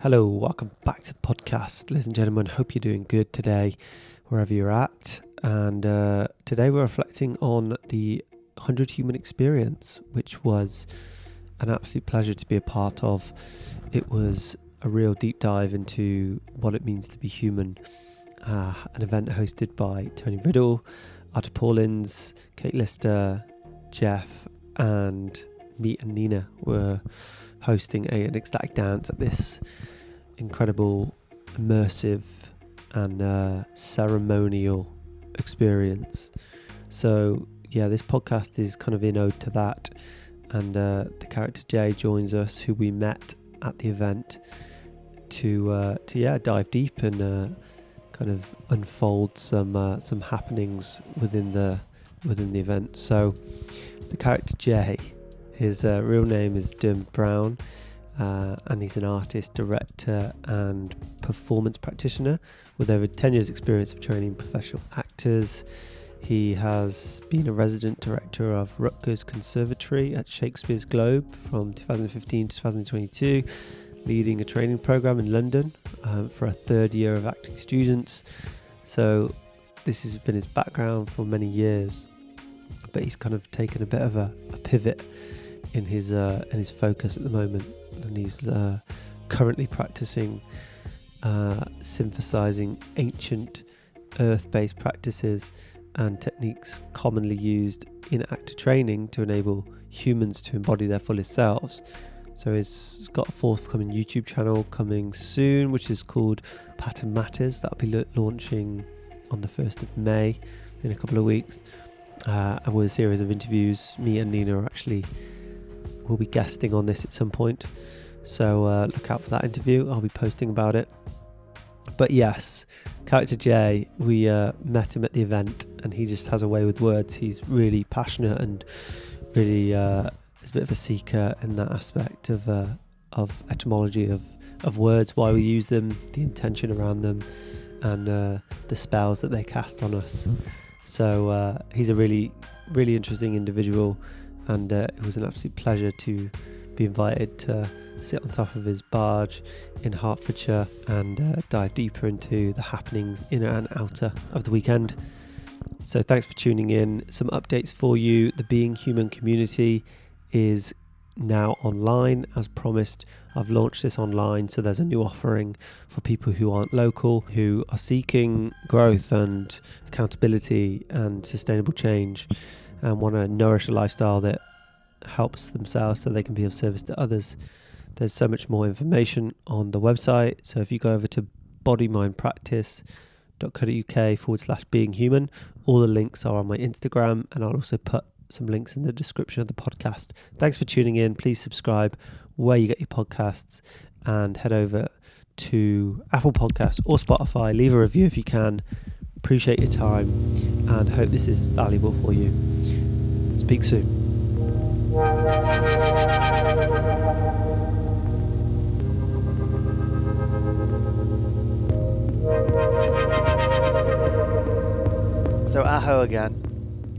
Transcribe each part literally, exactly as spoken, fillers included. Hello, welcome back to the podcast, ladies and gentlemen. Hope you're doing good today, wherever you're at. And uh, today we're reflecting on the one hundred Human Experience, which was an absolute pleasure to be a part of. It was a real deep dive into what it means to be human. Uh, an event hosted by Tony Riddle, Art Paulins, Kate Lister, Jeff, and me and Nina were hosting a, an ecstatic dance at this incredible, immersive and uh, ceremonial experience. So yeah, this podcast is kind of in ode to that. And uh, the character Jay joins us, who we met at the event, to uh, to yeah dive deep and uh, kind of unfold some uh, some happenings within the within the event. So the character Jay, his uh, real name is Dim Brown, uh, and he's an artist, director and performance practitioner with over ten years experience of training professional actors. He has been a resident director of Rutgers Conservatory at Shakespeare's Globe from twenty fifteen to twenty twenty-two, leading a training program in London um, for a third year of acting students. So this has been his background for many years, but he's kind of taken a bit of a, a pivot in his uh, in his focus at the moment, and he's uh, currently practicing uh, synthesizing ancient earth-based practices and techniques commonly used in actor training to enable humans to embody their fullest selves. So he's got a forthcoming YouTube channel coming soon, which is called Pattern Matters. That'll be lo- launching on the first of May in a couple of weeks, uh, and with a series of interviews. Me and Nina are actually will be guesting on this at some point, so uh, look out for that interview. I'll be posting about it. But yes, character Jay, we uh, met him at the event, and he just has a way with words. He's really passionate and really uh, is a bit of a seeker in that aspect of uh, of etymology of, of words, why we use them, the intention around them, and uh, the spells that they cast on us. So uh, he's a really, really interesting individual, and uh, it was an absolute pleasure to be invited to sit on top of his barge in Hertfordshire and uh, dive deeper into the happenings inner and outer of the weekend. So thanks for tuning in. Some updates for you. The Being Human community is now online, as promised. I've launched this online, so there's a new offering for people who aren't local, who are seeking growth and accountability and sustainable change, and want to nourish a lifestyle that helps themselves so they can be of service to others. There's so much more information on the website. So if you go over to bodymindpractice.co.uk forward slash being human, all the links are on my Instagram, and I'll also put some links in the description of the podcast. Thanks for tuning in. Please subscribe where you get your podcasts, and head over to Apple Podcasts or Spotify. Leave a review if you can. Appreciate your time and hope this is valuable for you. Speak soon. So Aho again.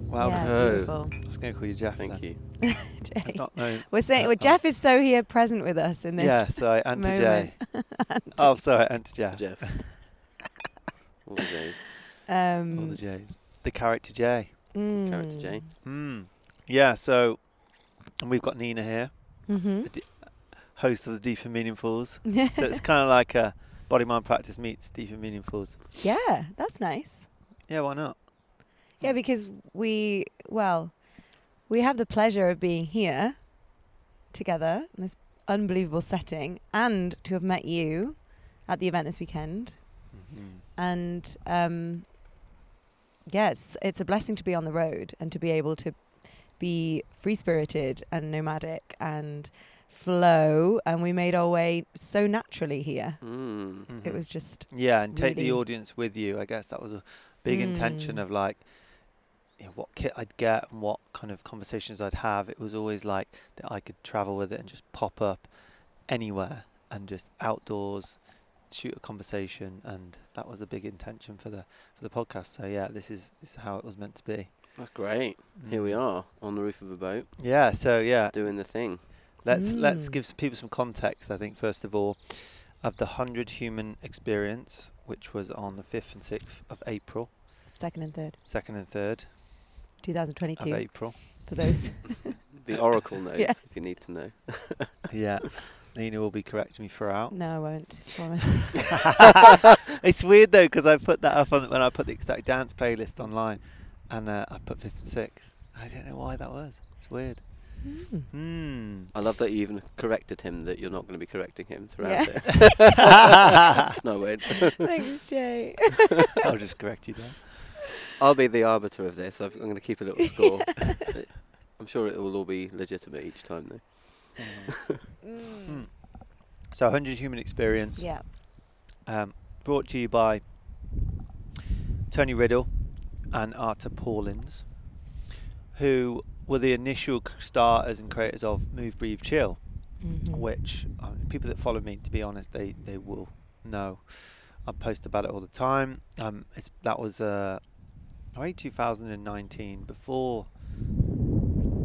Wow. Yeah, oh. I was going to call you Jeff. Thank you. Jay. Not known. We're saying well, Jeff is so here present with us in this. Yeah, sorry, and to Jay. Oh, sorry, and to Jeff. Jeff. All the J's. Um, All the J's. The character Jay. Mm. Character Jay. Mm. Yeah, so, and we've got Nina here, mm-hmm. the de- host of the Deep and Meaningfuls. So it's kind of like a Body Mind Practice meets Deep and Meaningfuls. Yeah, that's nice. Yeah, why not? Yeah, because we, well, we have the pleasure of being here together in this unbelievable setting, and to have met you at the event this weekend. Mm-hmm. And um, yeah, it's, it's a blessing to be on the road and to be able to be free-spirited and nomadic and flow, and we made our way so naturally here. Mm. Mm-hmm. It was just... Yeah, and really take the audience with you. I guess that was a big mm. intention of like, you know, what kit I'd get and what kind of conversations I'd have. It was always like that I could travel with it and just pop up anywhere and just outdoors shoot a conversation, and that was a big intention for the for the podcast. So yeah, this is this is how it was meant to be. That's great. Mm. Here we are on the roof of a boat. Yeah. So yeah, doing the thing. Let's mm. let's give some people some context. I think first of all, of the one hundred Human Experience, which was on the fifth and sixth of April. second and third. second and third. twenty twenty-two. Of April. For those. The Oracle knows, yeah. If you need to know. Yeah. Nina will be correcting me throughout. No, I won't. It's weird, though, because I put that up on when I put the Ecstatic Dance playlist online, and uh, I put fifth and sixth. I don't know why that was. It's weird. Mm. Mm. I love that you even corrected him, that you're not going to be correcting him throughout yeah. it. No, wait. Thanks, Jay. I'll just correct you there. I'll be the arbiter of this. I've, I'm going to keep a little score. Yeah. I'm sure it will all be legitimate each time, though. Mm. Mm. So, one hundred Human Experience. Yeah. Um, brought to you by Tony Riddle and Art Paulins, who were the initial starters and creators of Move, Breathe, Chill, mm-hmm. which um, people that follow me, to be honest, they, they will know. I post about it all the time. Um, it's, that was uh, two thousand nineteen, before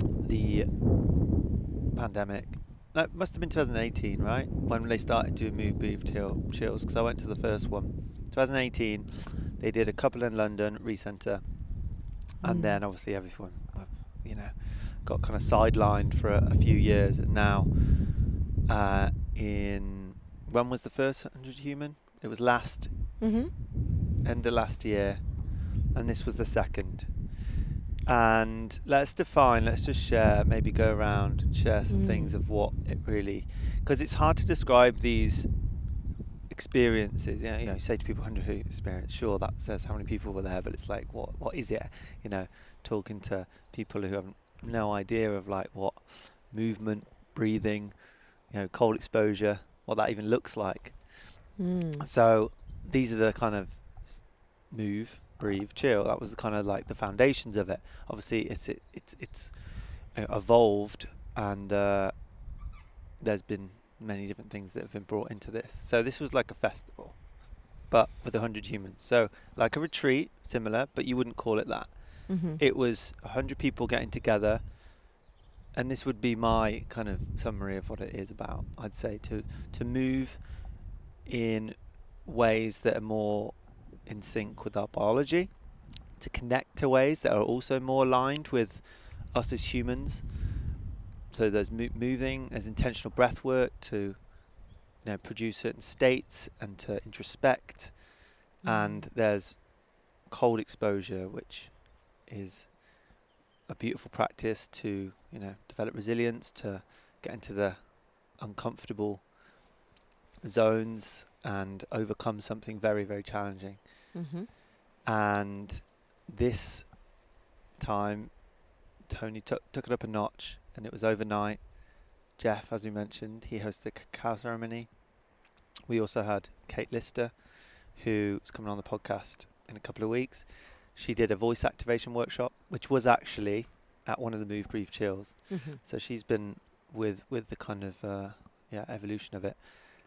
the pandemic. No, it must have been twenty eighteen, right? When they started doing Move, Breathe, Chill, Chills, because I went to the first one. twenty eighteen, they did a couple in London, Re-Centre, and mm. then obviously everyone, you know, got kind of sidelined for a, a few years, and now uh, in, when was the first one hundred Human? It was last, mm-hmm. end of last year, and this was the second. And let's define, let's just share, maybe go around and share some mm. things of what it really, because it's hard to describe these experiences. You know, you know, you say to people, one hundred Human Experience, sure, that says how many people were there, but it's like, what, what is it? You know, talking to people who have no idea of like what movement, breathing, you know, cold exposure, what that even looks like. Mm. So these are the kind of move, breathe, chill. That was the kind of like the foundations of it. Obviously, it's it, it's it's evolved, and uh, there's been many different things that have been brought into this. So this was like a festival, but with one hundred humans. So like a retreat, similar, but you wouldn't call it that. Mm-hmm. It was one hundred people getting together, and this would be my kind of summary of what it is about. I'd say to to move in ways that are more in sync with our biology, to connect to ways that are also more aligned with us as humans. So there's mo- moving, there's intentional breath work to, you know, produce certain states and to introspect, mm-hmm. and there's cold exposure, which is a beautiful practice to, you know, develop resilience, to get into the uncomfortable zones and overcome something very, very challenging. Mm-hmm. And this time, Tony took took it up a notch, and it was overnight. Jeff, as we mentioned, he hosted the cacao ceremony. We also had Kate Lister, who's coming on the podcast in a couple of weeks. She did a voice activation workshop, which was actually at one of the Move, Breathe, Chills. Mm-hmm. So she's been with with the kind of uh, yeah evolution of it.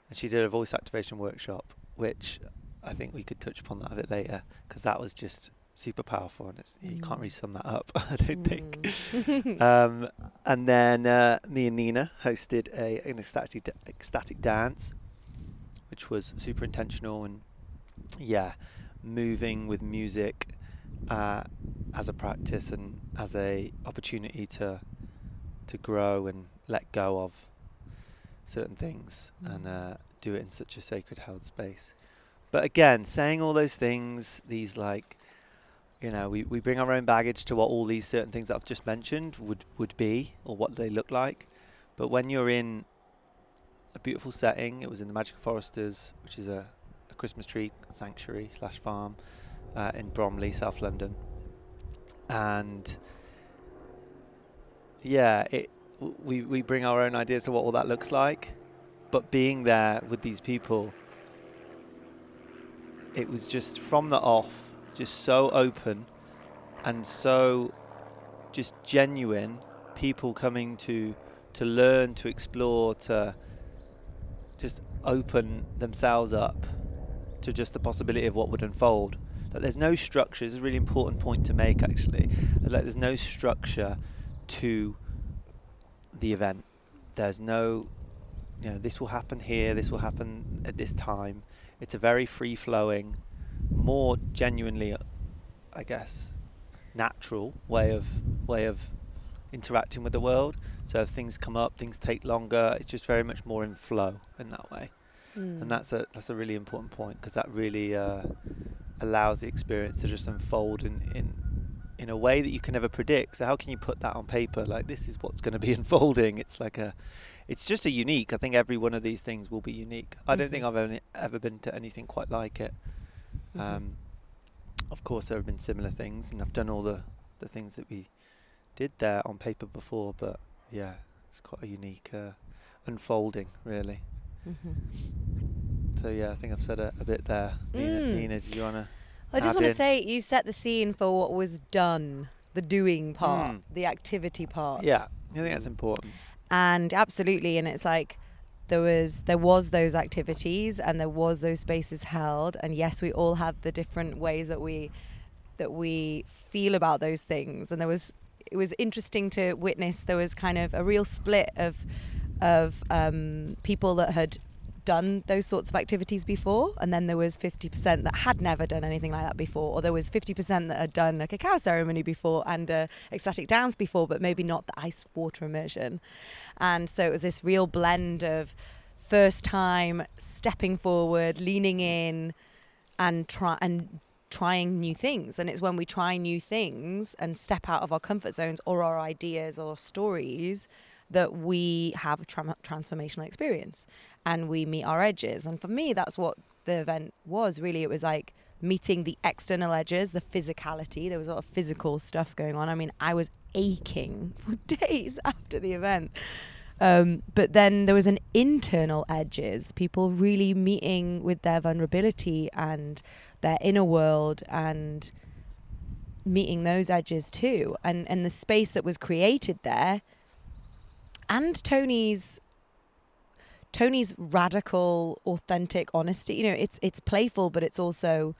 And she did a voice activation workshop, which I think we could touch upon that a bit later, because that was just super powerful, and it's, mm. you can't really sum that up, I don't mm. think. um, and then uh, me and Nina hosted a, an ecstatic, d- ecstatic dance, which was super intentional and, yeah, moving with music uh, as a practice and as a opportunity to to grow and let go of certain things, mm. and uh, do it in such a sacred held space. But again, saying all those things, these like, you know, we, we bring our own baggage to what all these certain things that I've just mentioned would, would be, or what they look like. But when you're in a beautiful setting, it was in the Magical Foresters, which is a, a Christmas tree sanctuary slash farm uh, in Bromley, South London. And yeah, it, We, we bring our own ideas to what all that looks like, but being there with these people, it was just from the off, just so open and so just genuine, people coming to to learn, to explore, to just open themselves up to just the possibility of what would unfold. That there's no structure. This is a really important point to make, actually. Like, there's no structure to the event. There's no you know, this will happen here, this will happen at this time. It's a very free-flowing, more genuinely, I guess, natural way of way of interacting with the world. So if things come up, things take longer. It's just very much more in flow in that way. Mm. And that's a that's a really important point, because that really uh, allows the experience to just unfold in, in in a way that you can never predict. So how can you put that on paper? Like, this is what's going to be unfolding. It's like a, it's just a unique. I think every one of these things will be unique. I don't mm-hmm. think I've only, ever been to anything quite like it. Mm-hmm. Um, of course, there have been similar things, and I've done all the, the things that we did there on paper before, but yeah, it's quite a unique uh, unfolding, really. Mm-hmm. So yeah, I think I've said a, a bit there. Nina, mm. Nina, do you want to? I just want to say, you set the scene for what was done, the doing part, mm. the activity part. Yeah, I think that's important. And absolutely, and it's like there was there was those activities and there was those spaces held, and yes, we all have the different ways that we that we feel about those things. And there was it was interesting to witness. There was kind of a real split of of um, people that had done those sorts of activities before, and then there was fifty percent that had never done anything like that before, or there was fifty percent that had done a cacao ceremony before and a ecstatic dance before, but maybe not the ice water immersion. And so it was this real blend of first time, stepping forward, leaning in, and try and trying new things. And it's when we try new things and step out of our comfort zones or our ideas or stories that we have a tra- transformational experience, and we meet our edges. And for me, that's what the event was, really. It was like meeting the external edges, the physicality. There was a lot of physical stuff going on. I mean, I was aching for days after the event. Um, but then there was an internal edges, people really meeting with their vulnerability and their inner world, and meeting those edges too. And, and the space that was created there, and Tony's Tony's radical, authentic honesty. You know, it's it's playful, but it's also,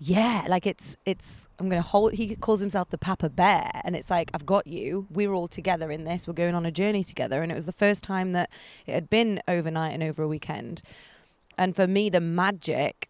yeah, like it's it's. I'm gonna hold. He calls himself the Papa Bear, and it's like, I've got you. We're all together in this. We're going on a journey together. And it was the first time that it had been overnight and over a weekend. And for me, the magic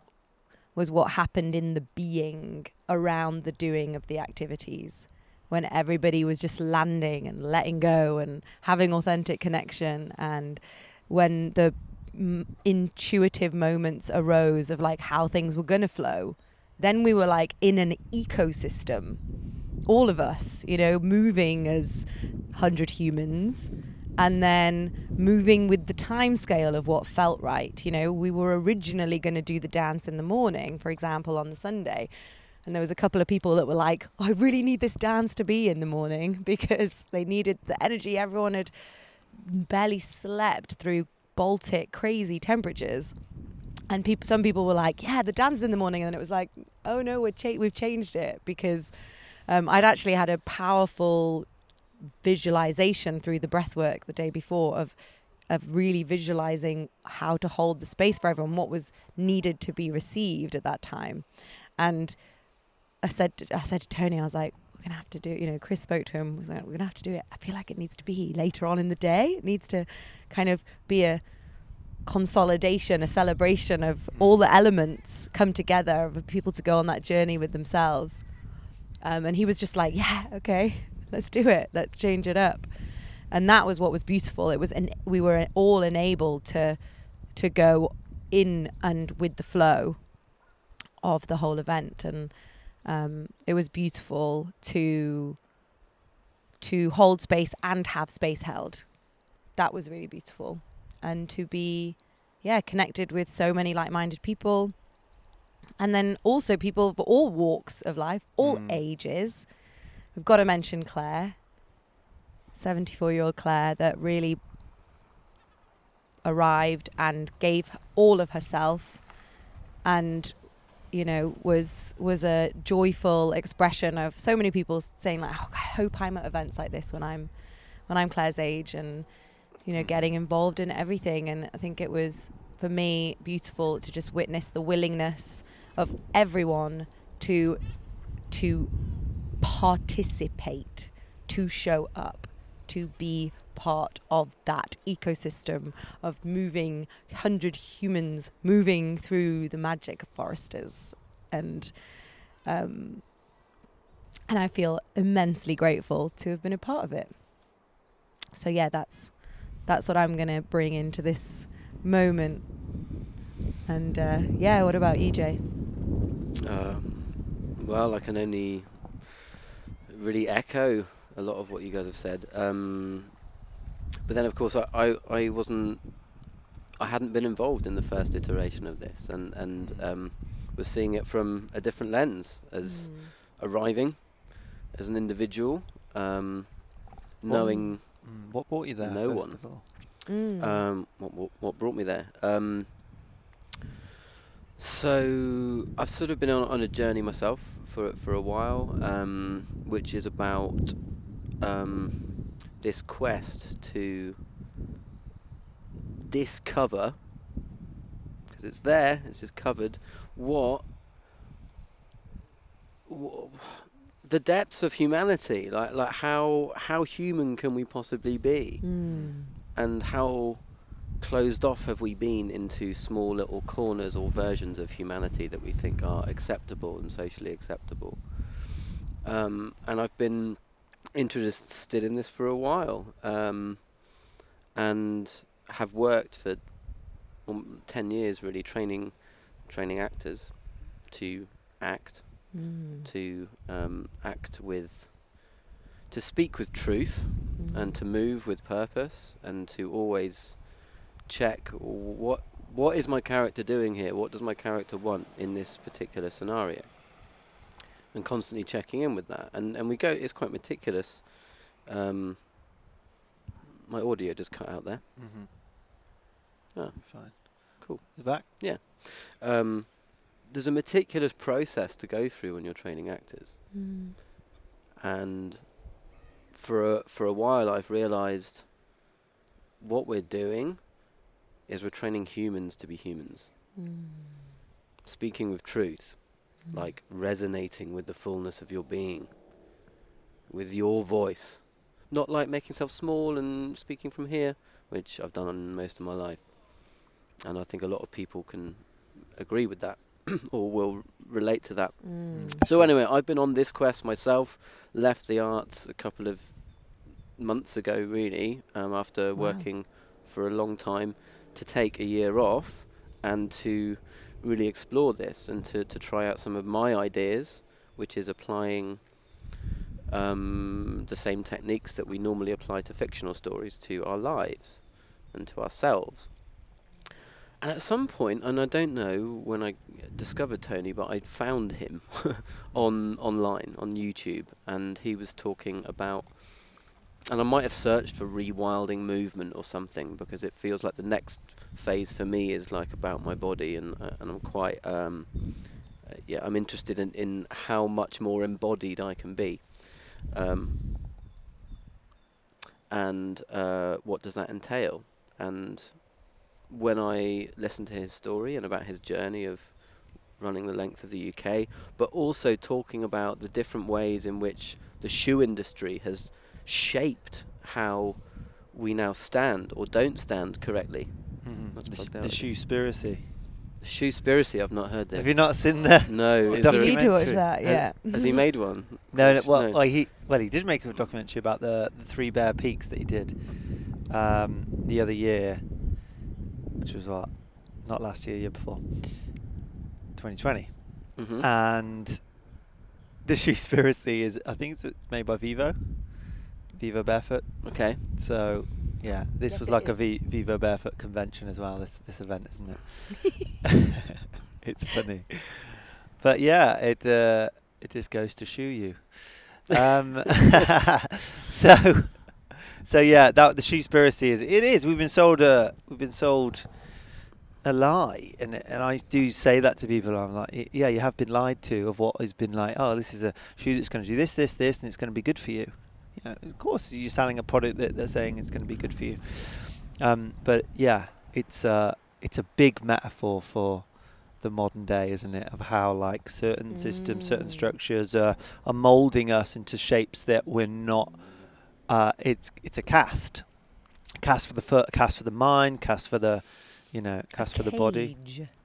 was what happened in the being around the doing of the activities, when everybody was just landing and letting go and having authentic connection, and when the m- intuitive moments arose of like how things were going to flow. Then we were like in an ecosystem, all of us, you know, moving as one hundred humans, and then moving with the time scale of what felt right. You know, we were originally going to do the dance in the morning, for example, on the Sunday. And there was a couple of people that were like, oh, I really need this dance to be in the morning, because they needed the energy. Everyone had barely slept through Baltic crazy temperatures. And people, some people were like, yeah, the dance is in the morning. And then it was like, oh, no, we're cha- we've changed it. Because um, I'd actually had a powerful visualization through the breathwork the day before of of really visualizing how to hold the space for everyone, what was needed to be received at that time. And I said, to, I said to Tony, I was like, we're going to have to do, you know, Chris spoke to him, was like, we're going to have to do it. I feel like it needs to be later on in the day. It needs to kind of be a consolidation, a celebration of all the elements come together for people to go on that journey with themselves. Um, and he was just like, yeah, okay, let's do it. Let's change it up. And that was what was beautiful. It was, en- we were all enabled to to go in and with the flow of the whole event. And Um, it was beautiful to to hold space and have space held. That was really beautiful. And to be, yeah, connected with so many like-minded people. And then also people of all walks of life, all mm. ages. We've got to mention Claire, seventy-four-year-old Claire, that really arrived and gave all of herself, and you know, was was a joyful expression of so many people saying like, oh, I hope I'm at events like this when I'm when I'm Claire's age, and you know, getting involved in everything. And I think it was, for me, beautiful to just witness the willingness of everyone to to participate, to show up, to be part of that ecosystem of moving one hundred humans moving through the magic of Foresters. And um, and I feel immensely grateful to have been a part of it. So yeah, that's that's what I'm going to bring into this moment. And uh, yeah, what about you, Jay? Uh, well, I can only really echo a lot of what you guys have said. Um, but then, of course, I, I, I wasn't... I hadn't been involved in the first iteration of this, and, and um, was seeing it from a different lens as mm. arriving as an individual, um, knowing... Mm. What brought you there, no first one. Of all? Mm. Um, what, what, what brought me there? Um, so I've sort of been on, on a journey myself for for a while, um, which is about um, this quest to discover, because it's there, it's just covered, what, what the depths of humanity, like like how how human can we possibly be? Mm. And how closed off have we been into small little corners or versions of humanity that we think are acceptable and socially acceptable? Um, and I've been interested in this for a while, um, and have worked for um, ten years really training training actors to act, mm. to um, act with... to speak with truth, mm. and to move with purpose, and to always check what what is my character doing here? What does my character want in this particular scenario? And constantly checking in with that. And and we go, it's quite meticulous. Um, my audio just cut out there. Mm-hmm. Oh. Fine. Cool. You're back? Yeah. Um, there's a meticulous process to go through when you're training actors. Mm. And... For a, for a while, I've realised what we're doing is we're training humans to be humans. Mm. Speaking with truth, mm. like resonating with the fullness of your being, with your voice. Not like making yourself small and speaking from here, which I've done most of my life. And I think a lot of people can agree with that. or will relate to that. Mm. So anyway, I've been on this quest myself, left the arts a couple of months ago really, um, after wow. working for a long time, to take a year off and to really explore this and to, to try out some of my ideas, which is applying um, the same techniques that we normally apply to fictional stories to our lives and to ourselves. And at some point, and I don't know when I discovered Tony, but I found him on online, on YouTube, and he was talking about, and I might have searched for rewilding movement or something, because it feels like the next phase for me is like about my body, and uh, and I'm quite, um, uh, yeah, I'm interested in, in how much more embodied I can be. Um, and uh, what does that entail? And... when I listened to his story and about his journey of running the length of the U K, but also talking about the different ways in which the shoe industry has shaped how we now stand or don't stand correctly. Mm-hmm. The, sh- the shoe-spiracy. The shoe-spiracy, I've not heard this. Have you not seen that? No. You need to watch that, yeah. Has, has he made one? No, no, well, no. Like he, well, he did make a documentary about the, the Three Bear Peaks that he did um, the other year. Which was what, not last year, year before, twenty twenty, mm-hmm. and the Shoespiracy is, I think it's, it's made by Vivo, Vivo Barefoot. Okay. So, yeah, this yes, was like is. a v- Vivo Barefoot convention as well. This this event, isn't it? It's funny, but yeah, it uh, it just goes to shoe you. Um, so. So yeah, that the Shoespiracy is it is. We've been sold a we've been sold a lie, and and I do say that to people. I'm like, yeah, you have been lied to of what has been like. Oh, this is a shoe that's going to do this, this, this, and it's going to be good for you. Yeah, of course, you're selling a product that they're saying it's going to be good for you. Um, but yeah, it's a it's a big metaphor for the modern day, isn't it? Of how like certain mm. systems, certain structures are are moulding us into shapes that we're not. Uh, it's it's a cast Cast for the foot, cast for the mind, cast for the, you know, cast for the body.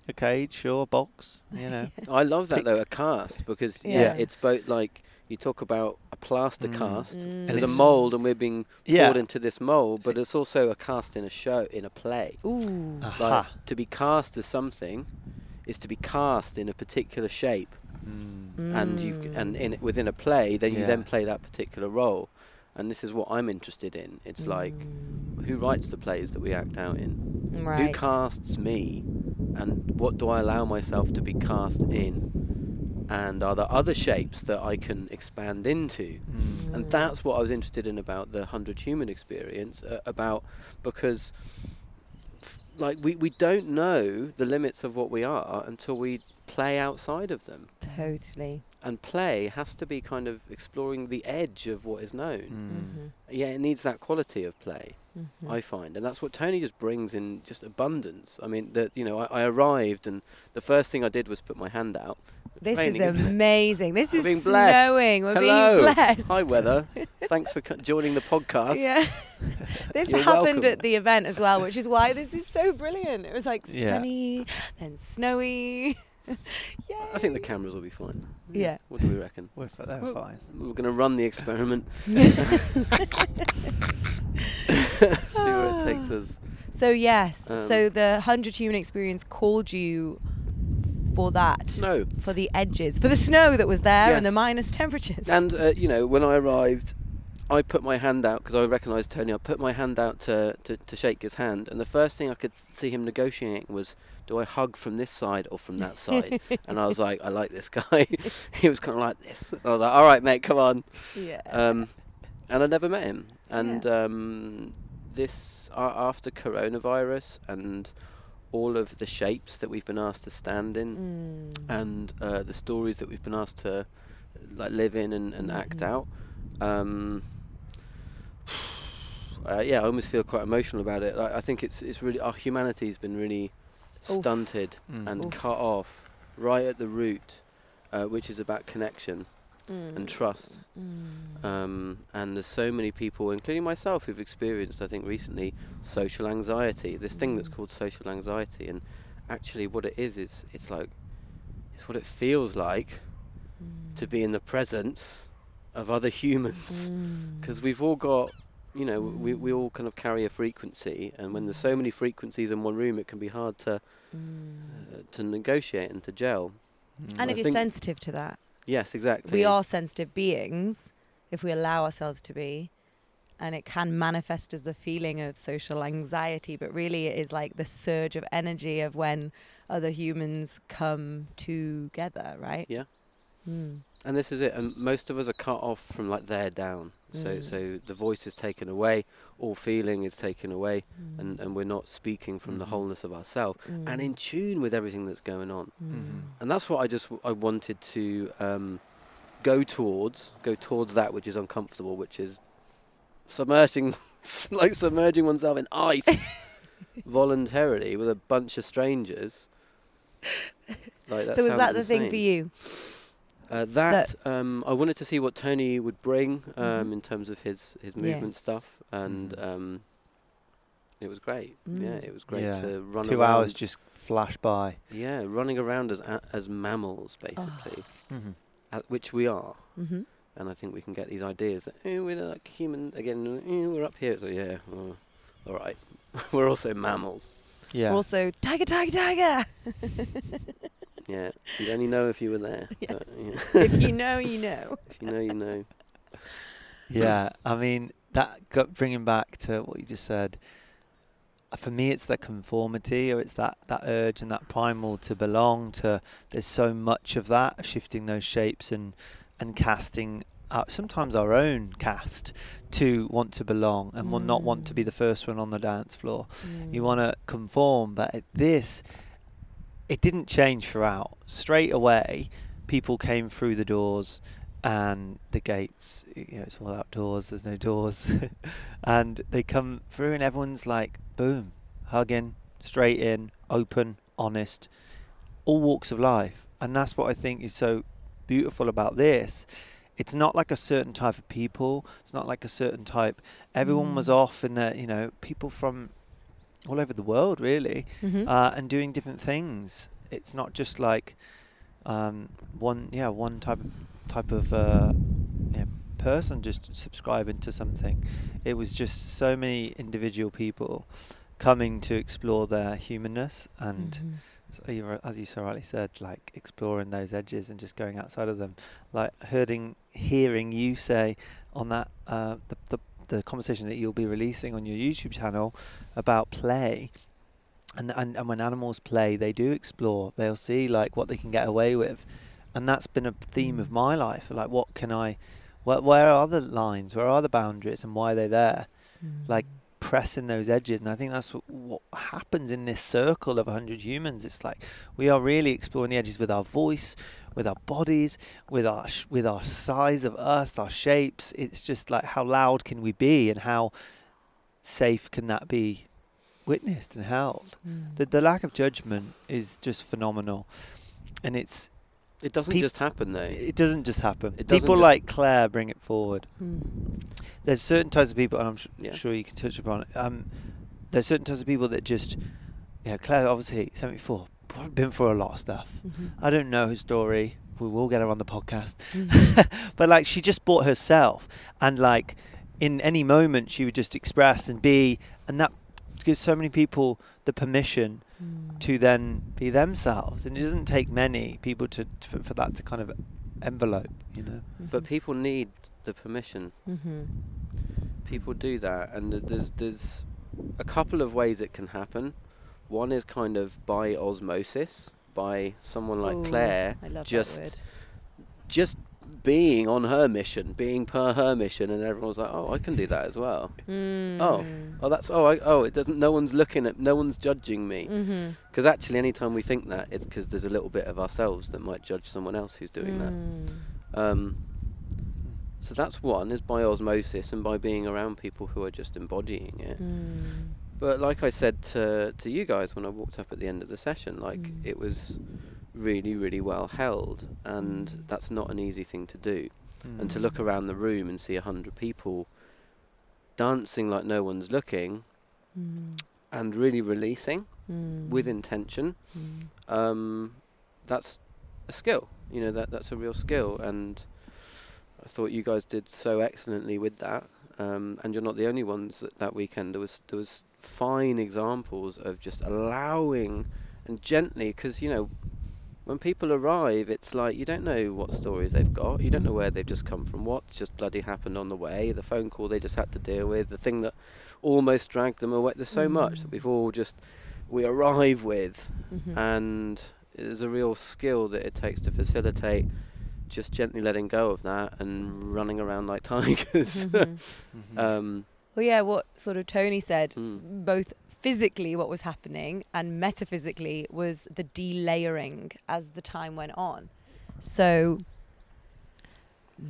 A cage, sure, box, you know. I love that Pick. though, a cast, because yeah. yeah, it's both like, you talk about a plaster mm. cast, mm. there's and a mould and we're being yeah. poured into this mould, but it's also a cast in a show, in a play. Ooh. Like, to be cast as something is to be cast in a particular shape. Mm. And you and in within a play, then you yeah. then play that particular role. And this is what I'm interested in. It's mm. like, who writes the plays that we act out in? Right. Who casts me? And what do I allow myself to be cast in? And are there other shapes that I can expand into? Mm. And that's what I was interested in about the one hundred Human experience, uh, about because f- like we, we don't know the limits of what we are until we play outside of them. Totally. And play has to be kind of exploring the edge of what is known. Mm. Mm-hmm. Yeah, it needs that quality of play, mm-hmm. I find. And that's what Tony just brings in, just abundance. I mean, that you know, I, I arrived and the first thing I did was put my hand out. This Raining, is amazing. This We're is snowing. We're Hello. being blessed. Hi, weather. Thanks for co- joining the podcast. Yeah. This You're happened welcome. At the event as well, which is why this is so brilliant. It was like yeah. sunny and snowy. Yay. I think the cameras will be fine. Yeah. What do we reckon? We're f- they're we're fine. We're going to run the experiment. See where it takes us. So yes, um, so the one hundred Human experience called you for that. Snow. For the edges, for the snow that was there yes. and the minus temperatures. And, uh, you know, when I arrived, I put my hand out, because I recognised Tony, I put my hand out to, to, to shake his hand, and the first thing I could see him negotiating was, do I hug from this side or from that side? And I was like, I like this guy. He was kind of like this. I was like, all right, mate, come on. Yeah. Um, and I never met him. And yeah. um, this, uh, after coronavirus and all of the shapes that we've been asked to stand in mm. and uh, the stories that we've been asked to like live in and, and act mm. out, um, Uh, yeah, I almost feel quite emotional about it. I, I think it's it's really our humanity's been really Oof. stunted mm. and Oof. cut off right at the root, uh, which is about connection mm. and trust. Mm. Um, and there's so many people, including myself, who've experienced, I think, recently social anxiety. This mm. thing that's called social anxiety, and actually, what it is, it's it's like it's what it feels like mm. to be in the presence of other humans, because mm. we've all got. You know, mm. we we all kind of carry a frequency, and when there's so many frequencies in one room, it can be hard to mm. uh, to negotiate and to gel. Mm. And, and if I you're sensitive to that. Yes, exactly. We are sensitive beings, if we allow ourselves to be, and it can manifest as the feeling of social anxiety, but really it is like the surge of energy of when other humans come together, right? Yeah. Mm. And this is it, and most of us are cut off from like there down. Mm. So so the voice is taken away, all feeling is taken away, mm. and, and we're not speaking from mm. the wholeness of ourselves mm. and in tune with everything that's going on. Mm. And that's what I just w- I wanted to um, go towards, go towards that which is uncomfortable, which is submerging, like submerging oneself in ice voluntarily with a bunch of strangers. Like that so is that the insane. thing for you? Uh, that um, I wanted to see what Tony would bring um, mm-hmm. in terms of his, his movement yeah. stuff, and mm-hmm. um, it was great. Mm. Yeah, it was great yeah. to run. Two around. Two hours just flash by. Yeah, running around as a- as mammals basically, oh. mm-hmm. at which we are, mm-hmm. and I think we can get these ideas that eh, we're like human again. Eh, we're up here, so yeah, oh, all right. We're also mammals. Yeah. Also, tiger, tiger, tiger. Yeah, you'd only know if you were there. Yes. But, yeah. If you know, you know. If you know, you know. Yeah, I mean, that got bringing back to what you just said, for me it's the conformity, or it's that, that urge and that primal to belong to. There's so much of that, shifting those shapes and, and casting out, sometimes our own cast, to want to belong and mm. will not want to be the first one on the dance floor. Mm. You want to conform, but at this... It didn't change throughout. Straight away, people came through the doors and the gates. You know, it's all outdoors. There's no doors. And they come through and everyone's like, boom, hugging, straight in, open, honest, all walks of life. And that's what I think is so beautiful about this, It's not like a certain type of people. It's not like a certain type. Everyone mm. was off in their, you know, people from all over the world, really, mm-hmm. uh, and doing different things. It's not just like um, one, yeah, one type of, type of uh, you know, person just subscribing to something. It was just so many individual people coming to explore their humanness and... Mm-hmm. So, as you so rightly said, like exploring those edges and just going outside of them, like hearing, hearing you say on that uh, the, the the conversation that you'll be releasing on your YouTube channel about play, and, and and when animals play, they do explore. They'll see like what they can get away with, and that's been a theme of my life. Like, what can I? Wh- where are the lines? Where are the boundaries? And why are they there? Mm. Like. Pressing those edges, and I think that's what, what happens in this circle of one hundred humans. It's like we are really exploring the edges with our voice, with our bodies, with our sh- with our size of us, our shapes. It's just like how loud can we be, and how safe can that be witnessed and held? Mm. The the lack of judgment is just phenomenal, and it's it doesn't pe- just happen though. It doesn't just happen. Doesn't people just like Claire bring it forward. Mm. There's certain types of people, and I'm sh- yeah. sure you can touch upon it. Um, there's certain types of people that just, yeah, Claire, obviously, seventy-four, been through a lot of stuff. Mm-hmm. I don't know her story. We will get her on the podcast. Mm-hmm. But, like, she just bought herself. And, like, in any moment, she would just express and be. And that gives so many people the permission mm. to then be themselves. And it doesn't take many people to, to for that to kind of envelope, you know. Mm-hmm. But people need... the permission. Mm-hmm. People do that, and there's there's a couple of ways it can happen. One is kind of by osmosis, by someone like Ooh, Claire, I love just that word. just being on her mission, being per her mission, and everyone's like, oh, I can do that as well. Mm. Oh, oh, that's oh, I, oh, it doesn't. No one's looking at, no one's judging me. Because mm-hmm. actually, any time we think that, it's because there's a little bit of ourselves that might judge someone else who's doing mm. that. Um, So that's one, is by osmosis and by being around people who are just embodying it. Mm. But like I said to to you guys when I walked up at the end of the session, like mm. it was really, really well held. And mm. that's not an easy thing to do. Mm. And to look around the room and see one hundred people dancing like no one's looking mm. and really releasing mm. with intention, mm. um, that's a skill. You know, that that's a real skill. And... I thought you guys did so excellently with that, um, and you're not the only ones that, that weekend. There was there was fine examples of just allowing and gently, because you know, when people arrive, it's like you don't know what stories they've got, you don't know where they've just come from, what's just bloody happened on the way, the phone call they just had to deal with, the thing that almost dragged them away. There's so mm-hmm. much that we've all just we arrive with, mm-hmm. and there's a real skill that it takes to facilitate. Just gently letting go of that and running around like tigers. Mm-hmm. um, well, yeah, what sort of Tony said, mm. both physically what was happening and metaphysically was the delayering as the time went on. So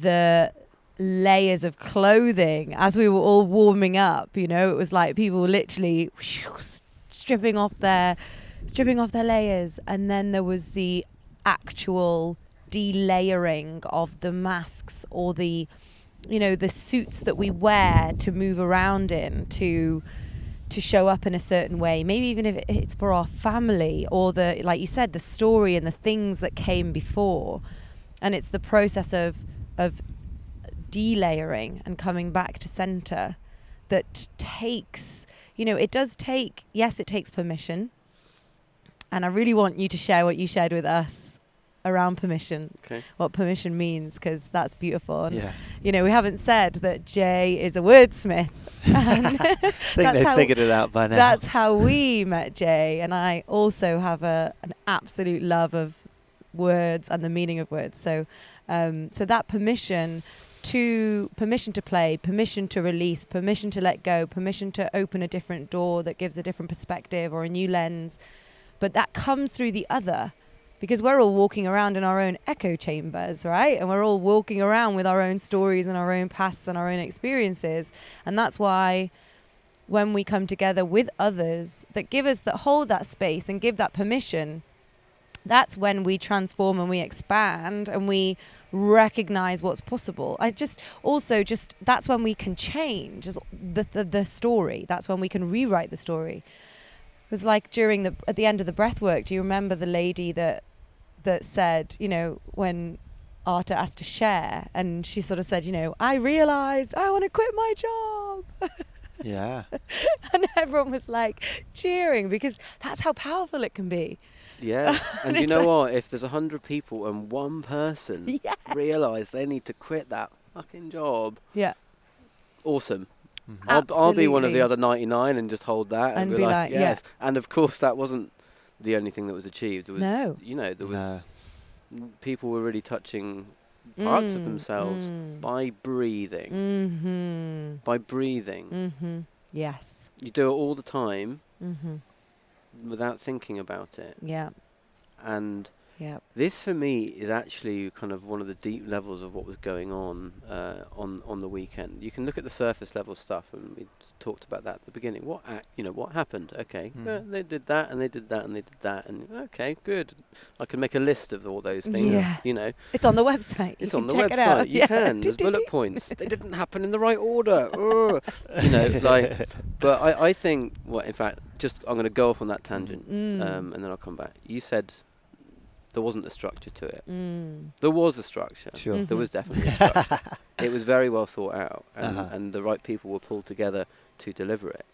the layers of clothing, as we were all warming up, you know, it was like people were literally stripping off their, stripping off their layers. And then there was the actual... delayering of the masks or the, you know, the suits that we wear to move around in, to to show up in a certain way, maybe even if it's for our family or the, like you said, the story and the things that came before. And it's the process of of delayering and coming back to center that takes, you know, it does take, yes, it takes permission. And I really want you to share what you shared with us around permission, okay. What permission means, because that's beautiful. And yeah. You know, we haven't said that Jay is a wordsmith. I think they've figured it out by now. That's how we met Jay, and I also have a an absolute love of words and the meaning of words. So, um, so that permission to permission to play, permission to release, permission to let go, permission to open a different door that gives a different perspective or a new lens, but that comes through the other. Because we're all walking around in our own echo chambers, right? And we're all walking around with our own stories and our own pasts and our own experiences. And that's why when we come together with others that give us, that hold that space and give that permission, that's when we transform and we expand and we recognize what's possible. I just also just that's when we can change the the, the story. That's when we can rewrite the story. It was like during the at the end of the breathwork. Do you remember the lady that that said, you know, when Arta asked to share, and she sort of said, you know, I realized I want to quit my job. Yeah. And everyone was like cheering, because that's how powerful it can be. Yeah. And, and you know, like, what? If there's a hundred people and one person yes. realize they need to quit that fucking job. Yeah. Awesome. Mm-hmm. I'll, I'll be one of the other ninety-nine and just hold that and, and be, be like, like yes. Yeah. And of course, that wasn't the only thing that was achieved. There was, no. You know, there was no. people were really touching parts mm, of themselves mm. by breathing. Mm-hmm. By breathing. Mm-hmm. Yes. You do it all the time mm-hmm. without thinking about it. Yeah. And yeah. this for me is actually kind of one of the deep levels of what was going on uh, on on the weekend. You can look at the surface level stuff, and we talked about that at the beginning. What ac- you know, what happened? Okay, mm. uh, they did that, and they did that, and they did that, and okay, good. I can make a list of all those things. Yeah. You know, it's on the website. It's you on the website. It out. You yeah. can. There's bullet points. They didn't happen in the right order. You know, like. But I, I think what well, in fact, just I'm going to go off on that tangent, mm. um, and then I'll come back. You said. There wasn't a structure to it. Mm. There was a structure. Sure. Mm-hmm. There was definitely a structure. It was very well thought out, and, uh-huh. and the right people were pulled together to deliver it.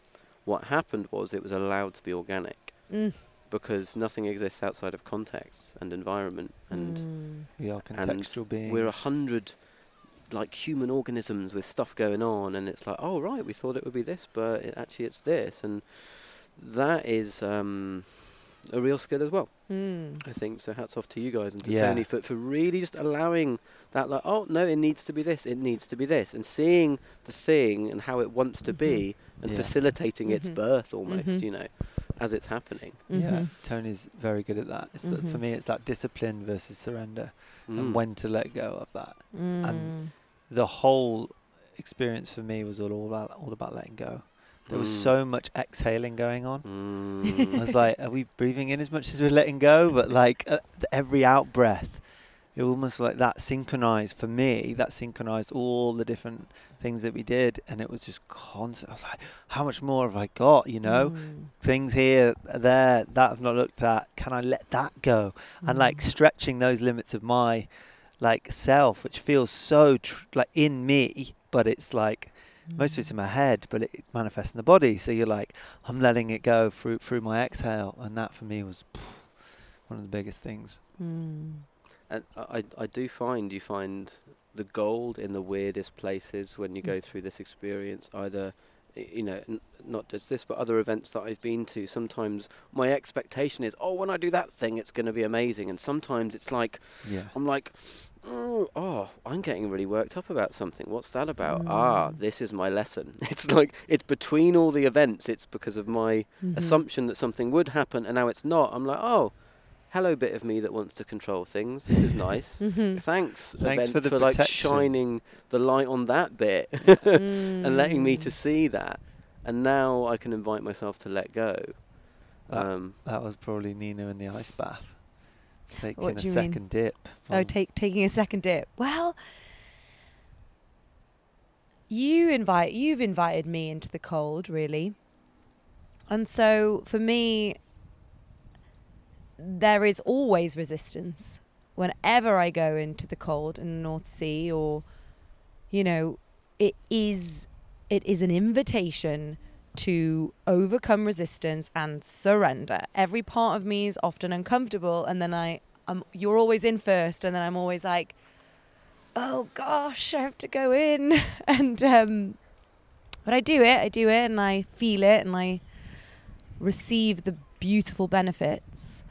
What happened was it was allowed to be organic mm. because nothing exists outside of context and environment. And mm. we are contextual and beings. We're a hundred like human organisms with stuff going on, and it's like, oh right, we thought it would be this, but it actually it's this, and that is. Um, A real skill as well, mm. I think. So hats off to you guys and to yeah. Tony for, for really just allowing that, like, oh no, it needs to be this, it needs to be this, and seeing the thing and how it wants to mm-hmm. be, and yeah. facilitating mm-hmm. its birth almost, mm-hmm. you know, as it's happening. Mm-hmm. Yeah, Tony's very good at that. It's mm-hmm. that for me, it's that discipline versus surrender, mm. and when to let go of that. Mm. And the whole experience for me was all, all about all about letting go. There was mm. so much exhaling going on. Mm. I was like, are we breathing in as much as we're letting go? But like uh, th- every out breath, it was almost like that synchronized for me, that synchronized all the different things that we did. And it was just constant. I was like, how much more have I got? You know, mm. things here, there, that I've not looked at. Can I let that go? Mm. And like stretching those limits of my like self, which feels so tr- like in me, but it's like, most of it's in my head, but it manifests in the body. So you're like, I'm letting it go through through my exhale, and that for me was pff, one of the biggest things. Mm. And I, I do find you find the gold in the weirdest places when you mm. go through this experience. Either, you know, n- not just this, but other events that I've been to. Sometimes my expectation is, oh, when I do that thing, it's going to be amazing. And sometimes it's like, yeah. I'm like. Oh, I'm getting really worked up about something. What's that about? Mm. Ah, this is my lesson. It's like, it's between all the events. It's because of my mm-hmm. assumption that something would happen, and now it's not. I'm like, oh, hello, bit of me that wants to control things. This is nice. mm-hmm. Thanks, Thanks event, for, the for like shining the light on that bit mm. and letting me to see that. And now I can invite myself to let go. That, um, that was probably Nina in the ice bath. Taking what a do you second mean? Dip. Oh, take, taking a second dip. Well, you invite, you've invited me into the cold, really. And so for me, there is always resistance. Whenever I go into the cold in the North Sea, or, you know, it is, it is an invitation to overcome resistance and surrender. Every part of me is often uncomfortable, and then I, I'm, you're always in first, and then I'm always like, oh gosh, I have to go in. And um, but I do it, I do it, and I feel it, and I receive the beautiful benefits.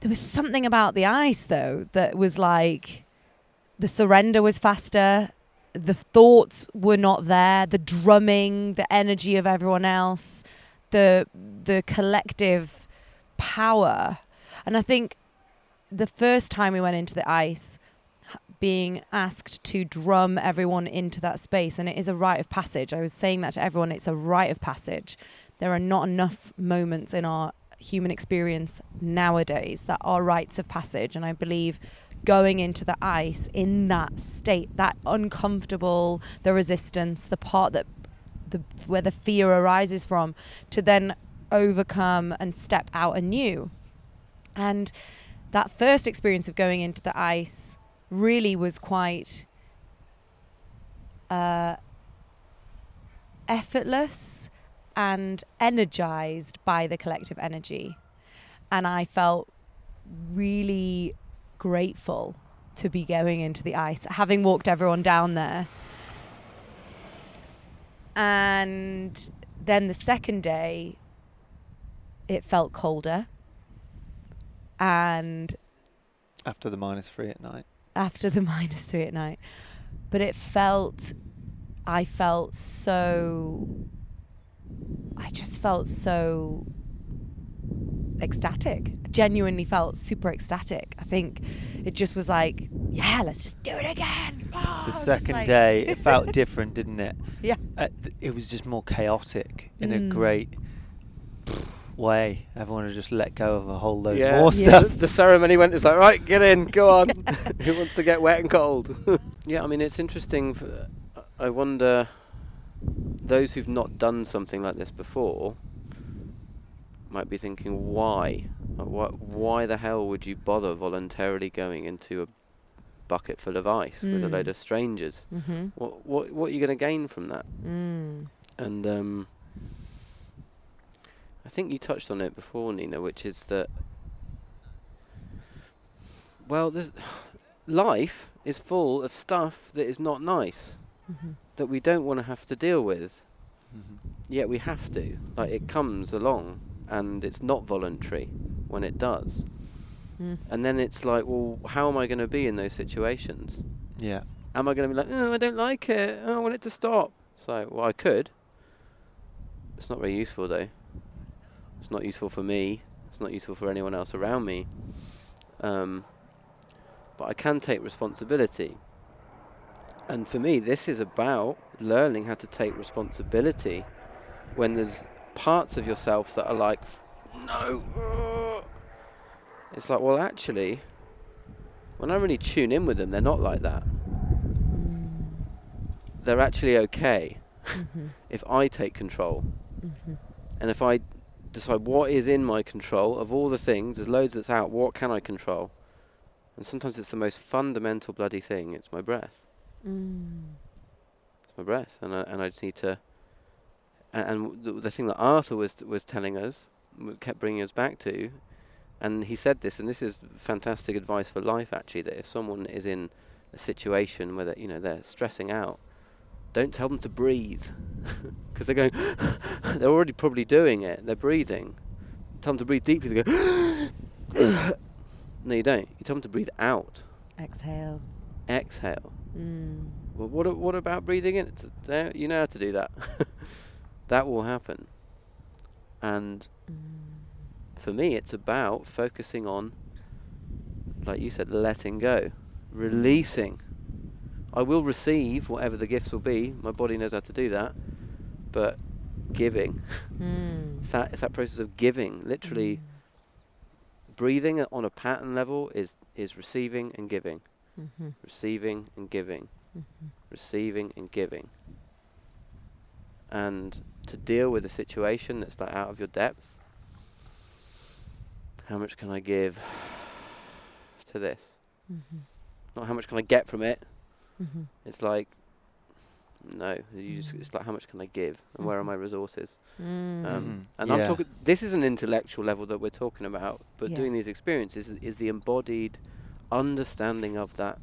There was something about the ice, though, that was like, the surrender was faster. The thoughts were not there. The drumming, the energy of everyone else, the the collective power. And I think the first time we went into the ice, being asked to drum everyone into that space, and it is a rite of passage. I was saying that to everyone. It's a rite of passage. There are not enough moments in our human experience nowadays that are rites of passage. And I believe going into the ice in that state, that uncomfortable, the resistance, the part that the where the fear arises from, to then overcome and step out anew. And that first experience of going into the ice really was quite uh, effortless and energized by the collective energy. And I felt really grateful to be going into the ice, having walked everyone down there. And then the second day, it felt colder. And after the minus three at night. After the minus three at night. But it felt, I felt so, I just felt so ecstatic. I genuinely felt super ecstatic. I think it just was like, yeah, let's just do it again. Oh, the second like day, it felt different, didn't it? Yeah. Uh, th- it was just more chaotic in mm. a great way. Everyone had just let go of a whole load yeah. more yeah. stuff. The, the ceremony went, it's like, right, get in, go on. Who wants to get wet and cold? Yeah, I mean, it's interesting. For, I wonder, those who've not done something like this before might be thinking, why? Why, why the hell would you bother voluntarily going into a bucket full of ice mm. with a load of strangers? Mm-hmm. What, what, what are you going to gain from that? Mm. And um, I think you touched on it before, Nina, which is that, well, there's life is full of stuff that is not nice, mm-hmm. that we don't want to have to deal with, mm-hmm. yet we have to. Like, it comes along, and it's not voluntary when it does. Mm. And then it's like, well, how am I going to be in those situations? Yeah. Am I going to be like, oh, I don't like it, oh, I want it to stop? It's like, well, I could. It's not very useful, though. It's not useful for me. It's not useful for anyone else around me. Um, but I can take responsibility. And for me, this is about learning how to take responsibility when there's parts of yourself that are like, no. It's like, well, actually, when I really tune in with them, they're not like that. They're actually okay mm-hmm. if I take control. Mm-hmm. And if I decide what is in my control, of all the things, there's loads that's out, what can I control? And sometimes it's the most fundamental bloody thing. It's my breath. Mm. It's my breath. And I, and I just need to... And the, the thing that Arthur was was telling us, kept bringing us back to, and he said this, and this is fantastic advice for life, actually, that if someone is in a situation where you know they're stressing out, don't tell them to breathe, because they're going, they're already probably doing it, they're breathing. Tell them to breathe deeply, they go, no, you don't. You tell them to breathe out. Exhale. Exhale. Mm. Well, what what about breathing in? You know how to do that. That will happen. And mm. for me, it's about focusing on, like you said, letting go, releasing. I will receive whatever the gifts will be. My body knows how to do that. But giving, mm. it's, that, it's that process of giving. Literally, mm. breathing on a pattern level is, is receiving and giving, mm-hmm. receiving and giving, mm-hmm. receiving and giving. And to deal with a situation that's like out of your depth, how much can I give to this? Mm-hmm. Not how much can I get from it. Mm-hmm. It's like, no, you just, it's like how much can I give, and mm-hmm. where are my resources? Mm-hmm. Um, and yeah. I'm talking. This is an intellectual level that we're talking about, but yeah. doing these experiences is, is the embodied understanding of that.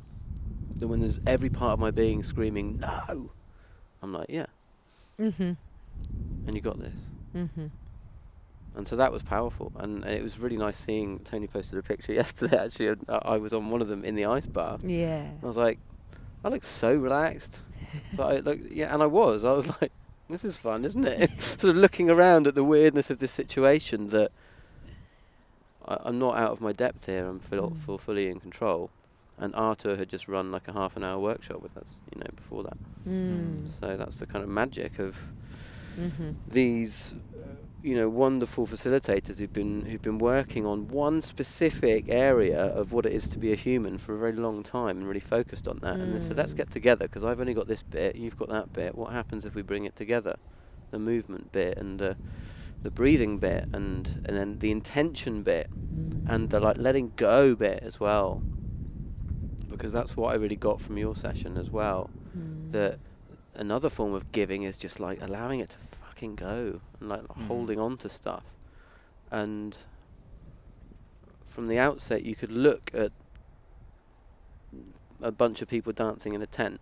That when there's every part of my being screaming no, I'm like, yeah. Mm-hmm. And you got this. Mm-hmm. And so that was powerful, and, and it was really nice seeing. Tony posted a picture yesterday. Actually, I, I was on one of them in the ice bath. Yeah. And I was like, I look so relaxed. But I look, yeah, and I was. I was like, this is fun, isn't it? Sort of looking around at the weirdness of this situation. That I, I'm not out of my depth here. I'm full, mm. full, fully in control. And Arthur had just run like a half an hour workshop with us, you know, before that. Mm. So that's the kind of magic of mm-hmm. these you know, wonderful facilitators who've been who've been working on one specific area of what it is to be a human for a very long time and really focused on that. Mm. And they said, let's get together, because I've only got this bit, you've got that bit. What happens if we bring it together? The movement bit and the, the breathing bit and, and then the intention bit mm. and the like letting go bit as well. Because that's what I really got from your session as well. Mm. That another form of giving is just like allowing it to go and like mm. holding on to stuff. And from the outset you could look at a bunch of people dancing in a tent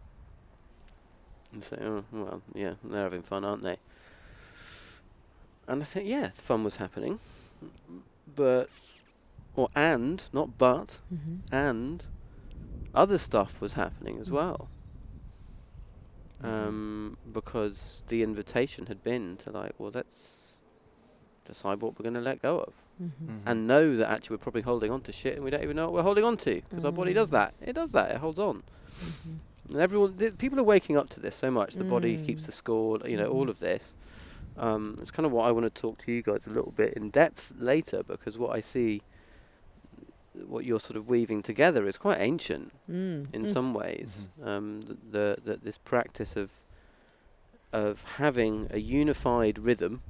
and say, oh well, yeah, they're having fun, aren't they? And I think, yeah, fun was happening, but or and not but mm-hmm. and other stuff was happening as mm. well. Um, because the invitation had been to like, well, let's decide what we're going to let go of, mm-hmm. Mm-hmm. and know that actually we're probably holding on to shit and we don't even know what we're holding on to, because mm-hmm. our body does that. It does that. It holds on. Mm-hmm. And everyone, th- people are waking up to this so much. The mm. body keeps the score. You know, mm-hmm. all of this. Um, it's kind of what I want to talk to you guys a little bit in depth later, because what I see, what you're sort of weaving together is quite ancient mm. in mm. some ways. Mm-hmm. Um, th- the, the this practice of of having a unified rhythm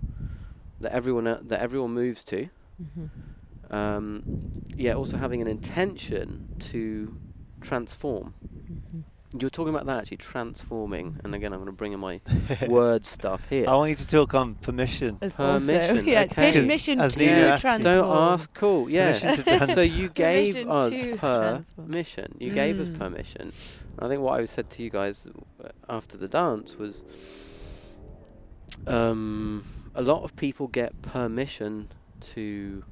that everyone uh, that everyone moves to. Mm-hmm. Um, yeah, also having an intention to transform. Mm-hmm. You're talking about that actually transforming, and again I'm going to bring in my word stuff here. I want you to talk on permission. As permission, also, yeah. Okay. Permission as to transform. Don't ask. Cool. Yeah. So you gave permission us permission. You mm. gave us permission. And I think what I said to you guys after the dance was, um, a lot of people get permission to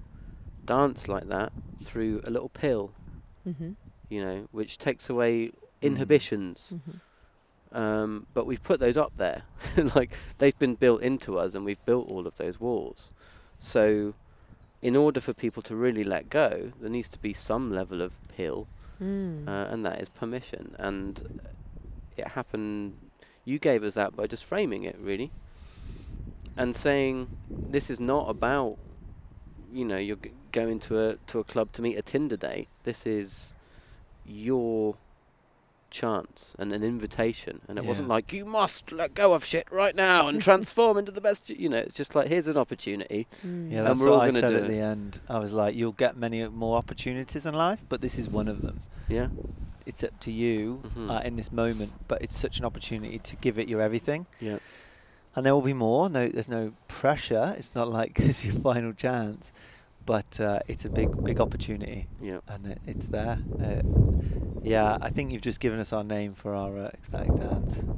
dance like that through a little pill. Mm-hmm. You know, which takes away inhibitions. Mm-hmm. Um, but we've put those up there. Like, they've been built into us and we've built all of those walls. So in order for people to really let go, there needs to be some level of pill, mm. uh, and that is permission. And it happened, you gave us that by just framing it really and saying, this is not about, you know, you're g- going to a to a club to meet a Tinder date. This is your chance and an invitation, and it yeah. wasn't like you must let go of shit right now and transform into the best. You know, it's just like, here's an opportunity. Mm. Yeah, that's and we're what all I said do at it. The end. I was like, you'll get many more opportunities in life, but this is one of them. Yeah, it's up to you mm-hmm. uh, in this moment, but it's such an opportunity to give it your everything. Yeah, and there will be more. No, there's no pressure. It's not like this is your final chance. But uh, it's a big, big opportunity, yeah. and it, it's there. Uh, yeah, I think you've just given us our name for our uh, ecstatic dance uh,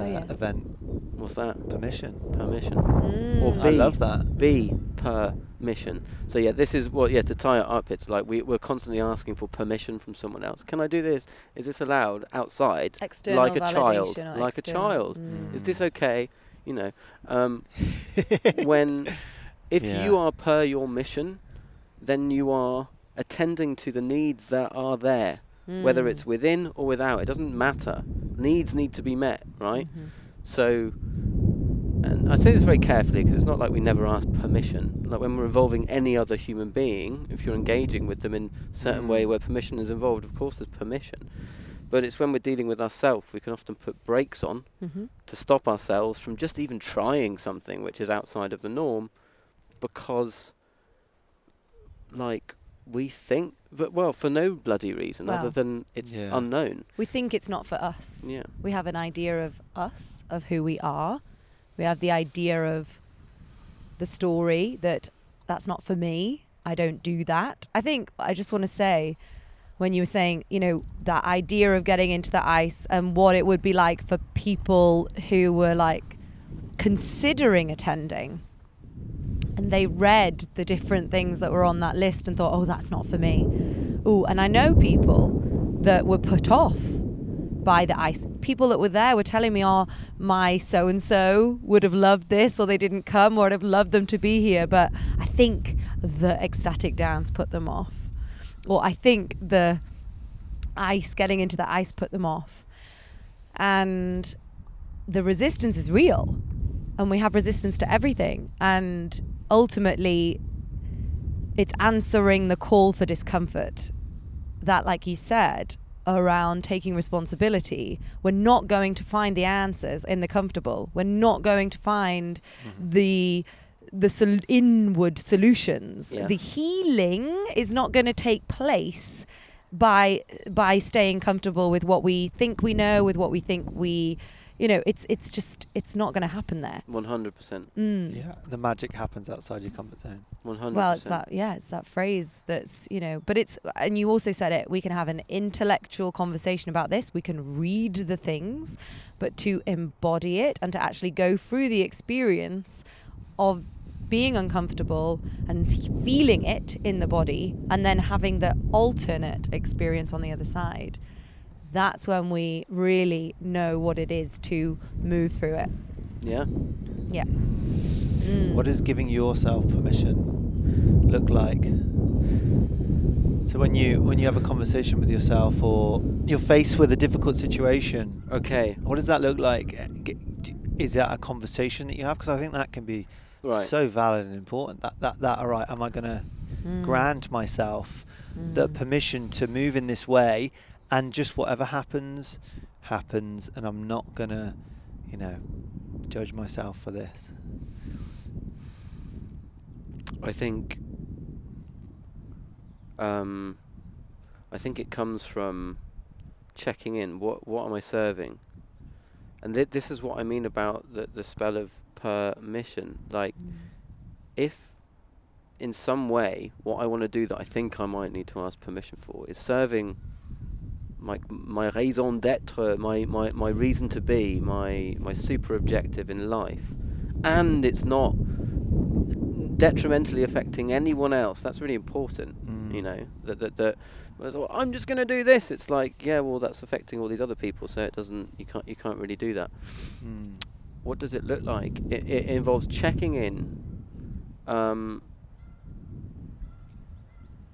oh, yeah. event. What's that? Permission. Permission. Mm. Or B, I love that. B, permission. So yeah, this is what. Yeah, to tie it up, it's like we, we're constantly asking for permission from someone else. Can I do this? Is this allowed outside? External like a child. Like external. a child. Mm. Is this okay? You know, um, when. If yeah. you are per your mission, then you are attending to the needs that are there, mm. whether it's within or without. It doesn't matter. Needs need to be met, right? Mm-hmm. So, and I say this very carefully because it's not like we never ask permission. Like when we're involving any other human being, if you're engaging with them in a certain mm. way where permission is involved, of course there's permission. But it's when we're dealing with ourselves, we can often put brakes on mm-hmm. to stop ourselves from just even trying something which is outside of the norm. Because, like, we think, but well, for no bloody reason well, other than it's yeah. unknown. We think it's not for us. Yeah. We have an idea of us, of who we are. We have the idea of the story that that's not for me. I don't do that. I think I just want to say, when you were saying, you know, that idea of getting into the ice and what it would be like for people who were like considering attending. And they read the different things that were on that list and thought, oh, that's not for me. Ooh, and I know people that were put off by the ice. People that were there were telling me, oh, my so-and-so would have loved this, or they didn't come, or I'd have loved them to be here. But I think the ecstatic dance put them off. Or I think the ice, getting into the ice, put them off. And the resistance is real. and we have resistance to everything. And ultimately, it's answering the call for discomfort that, like you said, around taking responsibility. We're not going to find the answers in the comfortable. We're not going to find mm-hmm. the the sol- inward solutions. Yeah. The healing is not going to take place by by staying comfortable with what we think we know, with what we think we, you know, it's it's just, it's not going to happen there. one hundred percent. Mm. Yeah, the magic happens outside your comfort zone. one hundred percent. Well, it's that, yeah, it's that phrase that's, you know, but it's, and you also said it, we can have an intellectual conversation about this, we can read the things, but to embody it and to actually go through the experience of being uncomfortable and feeling it in the body and then having the alternate experience on the other side. That's when we really know what it is to move through it. Yeah. Yeah. Mm. What does giving yourself permission look like? So when you when you have a conversation with yourself or you're faced with a difficult situation, okay, what does that look like? Is that a conversation that you have? Because I think that can be right. so valid and important. That that that all right, am I going to mm. grant myself mm. the permission to move in this way? And just whatever happens, happens, and I'm not going to, you know, judge myself for this. I think um, I think it comes from checking in. What what am I serving? And th- this is what I mean about the, the spell of permission. Like, mm. if in some way what I want to do that I think I might need to ask permission for is serving... My my raison d'être, my, my, my reason to be, my my super objective in life, and it's not detrimentally affecting anyone else. That's really important, mm. you know. That that that well, I'm just going to do this. It's like, yeah, well, that's affecting all these other people, so it doesn't. You can't you can't really do that. Mm. What does it look like? It, it involves checking in. Um,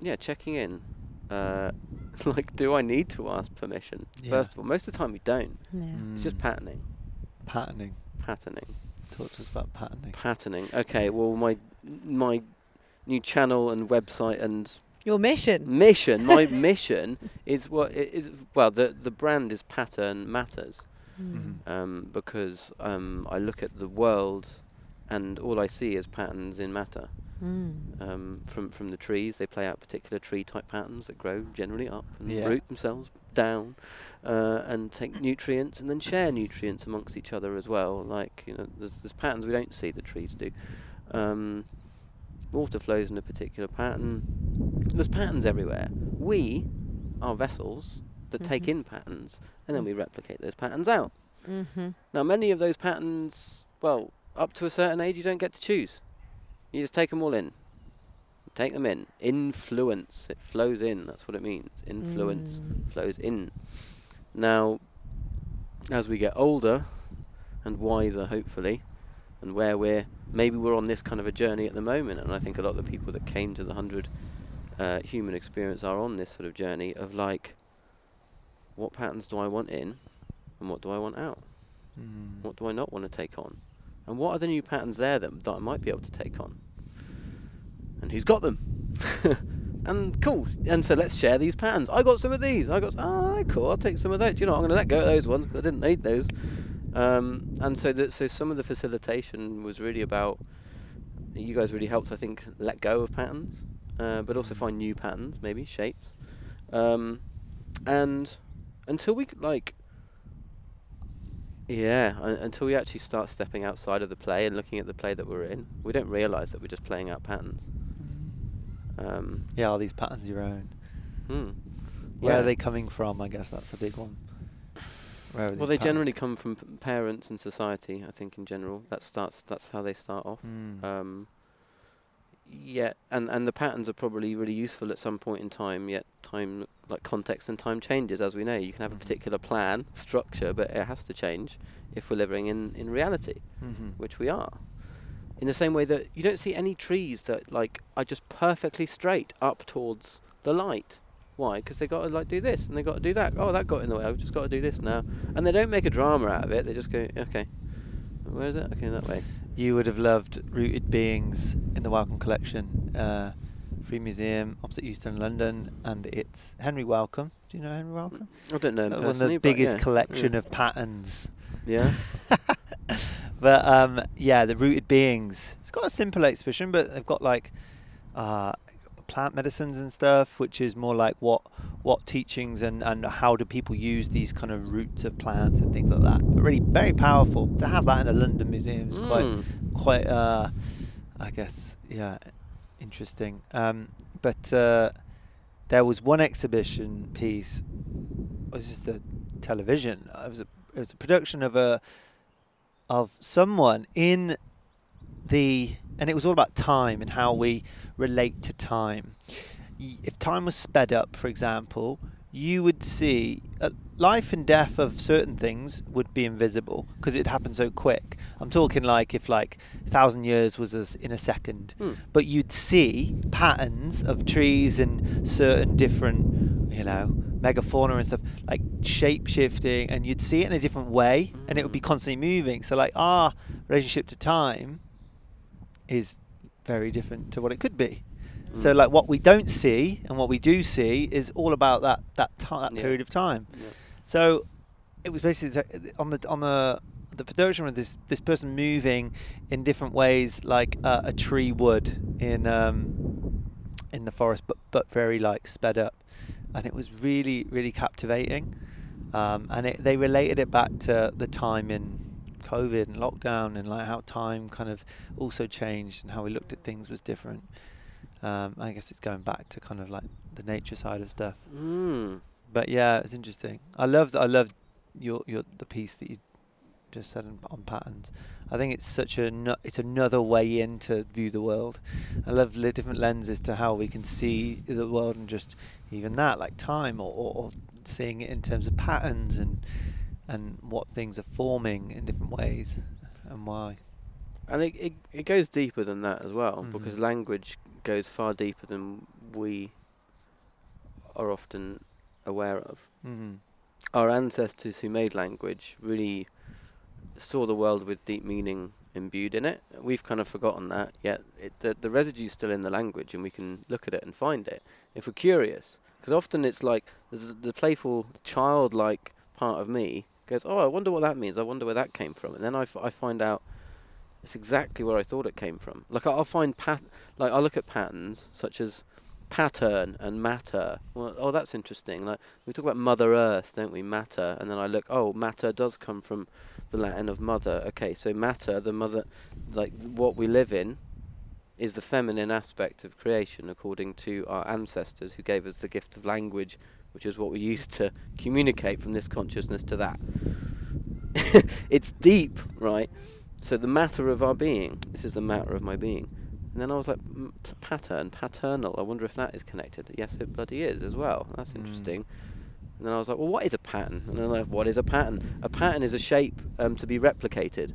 yeah, checking in. Uh, like, do I need to ask permission? Yeah. First of all, most of the time we don't. Yeah. Mm. It's just patterning. Patterning. Patterning. Talk to us about patterning. Patterning. Okay, well, my my new channel and website and... Your mission. Mission. My mission is what is... Well, the, the brand is Pattern Matters. Mm. Mm. Um, because um, I look at the world and all I see is patterns in matter. Mm. Um, from from the trees, they play out particular tree type patterns that grow generally up and yeah. root themselves down uh, and take nutrients and then share nutrients amongst each other as well. Like, you know, there's, there's patterns we don't see, the trees do. Um, water flows in a particular pattern. There's patterns everywhere. We are vessels that mm-hmm. take in patterns and then we replicate those patterns out. Mm-hmm. Now, many of those patterns, well, up to a certain age, you don't get to choose. You just take them all in. Take them in. Influence. It flows in. That's what it means. Influence mm. flows in. Now, as we get older and wiser, hopefully, and where we're, maybe we're on this kind of a journey at the moment, and I think a lot of the people that came to the one hundred uh, Human Experience are on this sort of journey of like, what patterns do I want in and what do I want out? Mm. What do I not want to take on? And what are the new patterns there that, that I might be able to take on? And who's got them? And cool. And so let's share these patterns. I got some of these. I got, oh, cool, I'll take some of those. You know, I'm going to let go of those ones because I didn't need those. Um, and so that, so some of the facilitation was really about, you guys really helped, I think, let go of patterns, uh, but also find new patterns, maybe, shapes. Um, and until we, like, Yeah, uh, until we actually start stepping outside of the play and looking at the play that we're in, we don't realise that we're just playing out patterns. Um, yeah, are these patterns your own? Hmm. Where yeah. are they coming from? I guess that's a big one. Where are these well, they patterns? Generally come from p- parents and society, I think, in general. That starts. That's how they start off. Mm. Um, yeah, and, and the patterns are probably really useful at some point in time, yet time... like context and time changes, as we know. You can have mm-hmm. a particular plan, structure, but it has to change if we're living in, in reality, mm-hmm. which we are. In the same way that you don't see any trees that like are just perfectly straight up towards the light. Why? Because they got to like do this and they got to do that. Oh, that got in the way. I've just got to do this now. And they don't make a drama out of it. They just go, okay, Where is it? Okay, that way. You would have loved Rooted Beings in the Wellcome Collection, uh, Free Museum, opposite Euston, London, and it's Henry Wellcome. Do you know Henry Wellcome? I don't know him uh, personally. One of the biggest yeah. collection yeah. of patterns. Yeah. But um, yeah, the Rooted Beings. It's got a simple exhibition, but they've got like uh, plant medicines and stuff, which is more like what what teachings and, and how do people use these kind of roots of plants and things like that. But really very powerful to have that in a London museum is mm. quite quite uh, I guess yeah interesting. Um, but uh, there was one exhibition piece. It was just the television. It was a it was a production of a of someone in the and it was all about time and how we relate to time. If time was sped up, for example, you would see uh, life and death of certain things would be invisible because it happened so quick. I'm talking like if like a thousand years was as in a second, mm. but you'd see patterns of trees and certain different, you know, megafauna and stuff like shape shifting, and you'd see it in a different way, mm. and it would be constantly moving. So like our relationship to time is very different to what it could be. Mm. So like what we don't see and what we do see is all about that that, t- that yeah. period of time. Yeah. So it was basically on the on the the production with this this person moving in different ways, like uh, a tree would in um, in the forest, but but very like sped up, and it was really really captivating. Um, and it, they related it back to the time in COVID and lockdown, and like how time kind of also changed and how we looked at things was different. Um, I guess it's going back to kind of like the nature side of stuff. Mm. But yeah, it's interesting. I loved I loved your your the piece that you just said on, on patterns. I think it's such a no, it's another way in to view the world. I love the different lenses to how we can see the world, and just even that like time or, or, or seeing it in terms of patterns and. and what things are forming in different ways and why. And it it, it goes deeper than that as well, mm-hmm. because language goes far deeper than we are often aware of. Mm-hmm. Our ancestors who made language really saw the world with deep meaning imbued in it. We've kind of forgotten that, yet it, the, the residue's still in the language, and we can look at it and find it if we're curious. Because often it's like there's the playful, childlike part of me goes, oh, I wonder what that means. I wonder where that came from. And then I, f- I find out it's exactly where I thought it came from. Like, I'll find, pat- like, I'll look at patterns such as pattern and matter. Well, oh, that's interesting. Like, we talk about Mother Earth, don't we? Matter. And then I look, oh, matter does come from the Latin of mother. Okay, so matter, the mother, like, what we live in is the feminine aspect of creation, according to our ancestors who gave us the gift of language, which is what we use to communicate from this consciousness to that. It's deep, right? So the matter of our being, this is the matter of my being. And then I was like, m- pattern, paternal, I wonder if that is connected. Yes, it bloody is as well. That's mm. interesting. And then I was like, well, what is a pattern? And then I'm like, what is a pattern? A pattern is a shape um, to be replicated.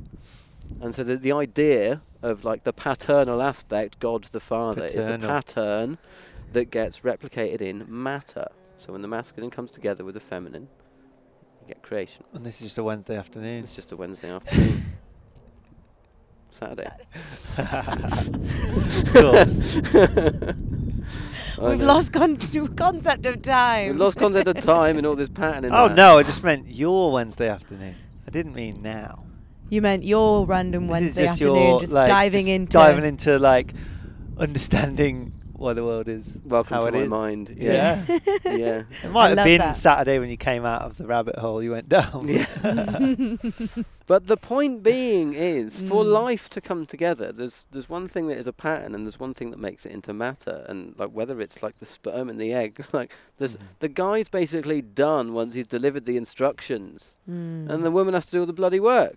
And so the, the idea of like the paternal aspect, God the Father, paternal. Is the pattern that gets replicated in matter. So when the masculine comes together with the feminine, you get creation. And this is just a Wednesday afternoon. It's just a Wednesday afternoon. Saturday. Of course. We've lost con- concept of time. We've lost concept of time and all this patterning. Oh, that. No, I just meant your Wednesday afternoon. I didn't mean now. You meant your random this Wednesday just afternoon, your, just like, diving just into... Diving into, like, understanding... why the world is Welcome how to it my is. Mind. Yeah. Yeah. Yeah. It might I have been that. Saturday when you came out of the rabbit hole you went down. Yeah. But the point being is mm. for life to come together, there's there's one thing that is a pattern and there's one thing that makes it into matter, and like whether it's like the sperm and the egg, like there's mm. the guy's basically done once he's delivered the instructions. Mm. And the woman has to do all the bloody work.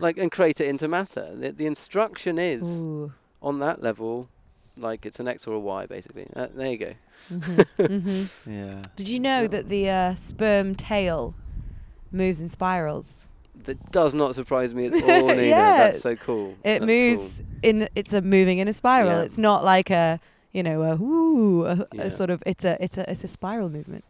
Like and create it into matter. The, the instruction is Ooh. on that level. Like it's an X or a Y, basically. Uh, there you go. Mm-hmm. Mm-hmm. Yeah. Did you know that the uh, sperm tail moves in spirals? That does not surprise me at all, Nina. Yeah. That's so cool. It That's moves cool. in. The, it's a moving in a spiral. Yeah. It's not like a, you know, a, woo, a, yeah. a sort of. It's a. It's a. It's a spiral movement.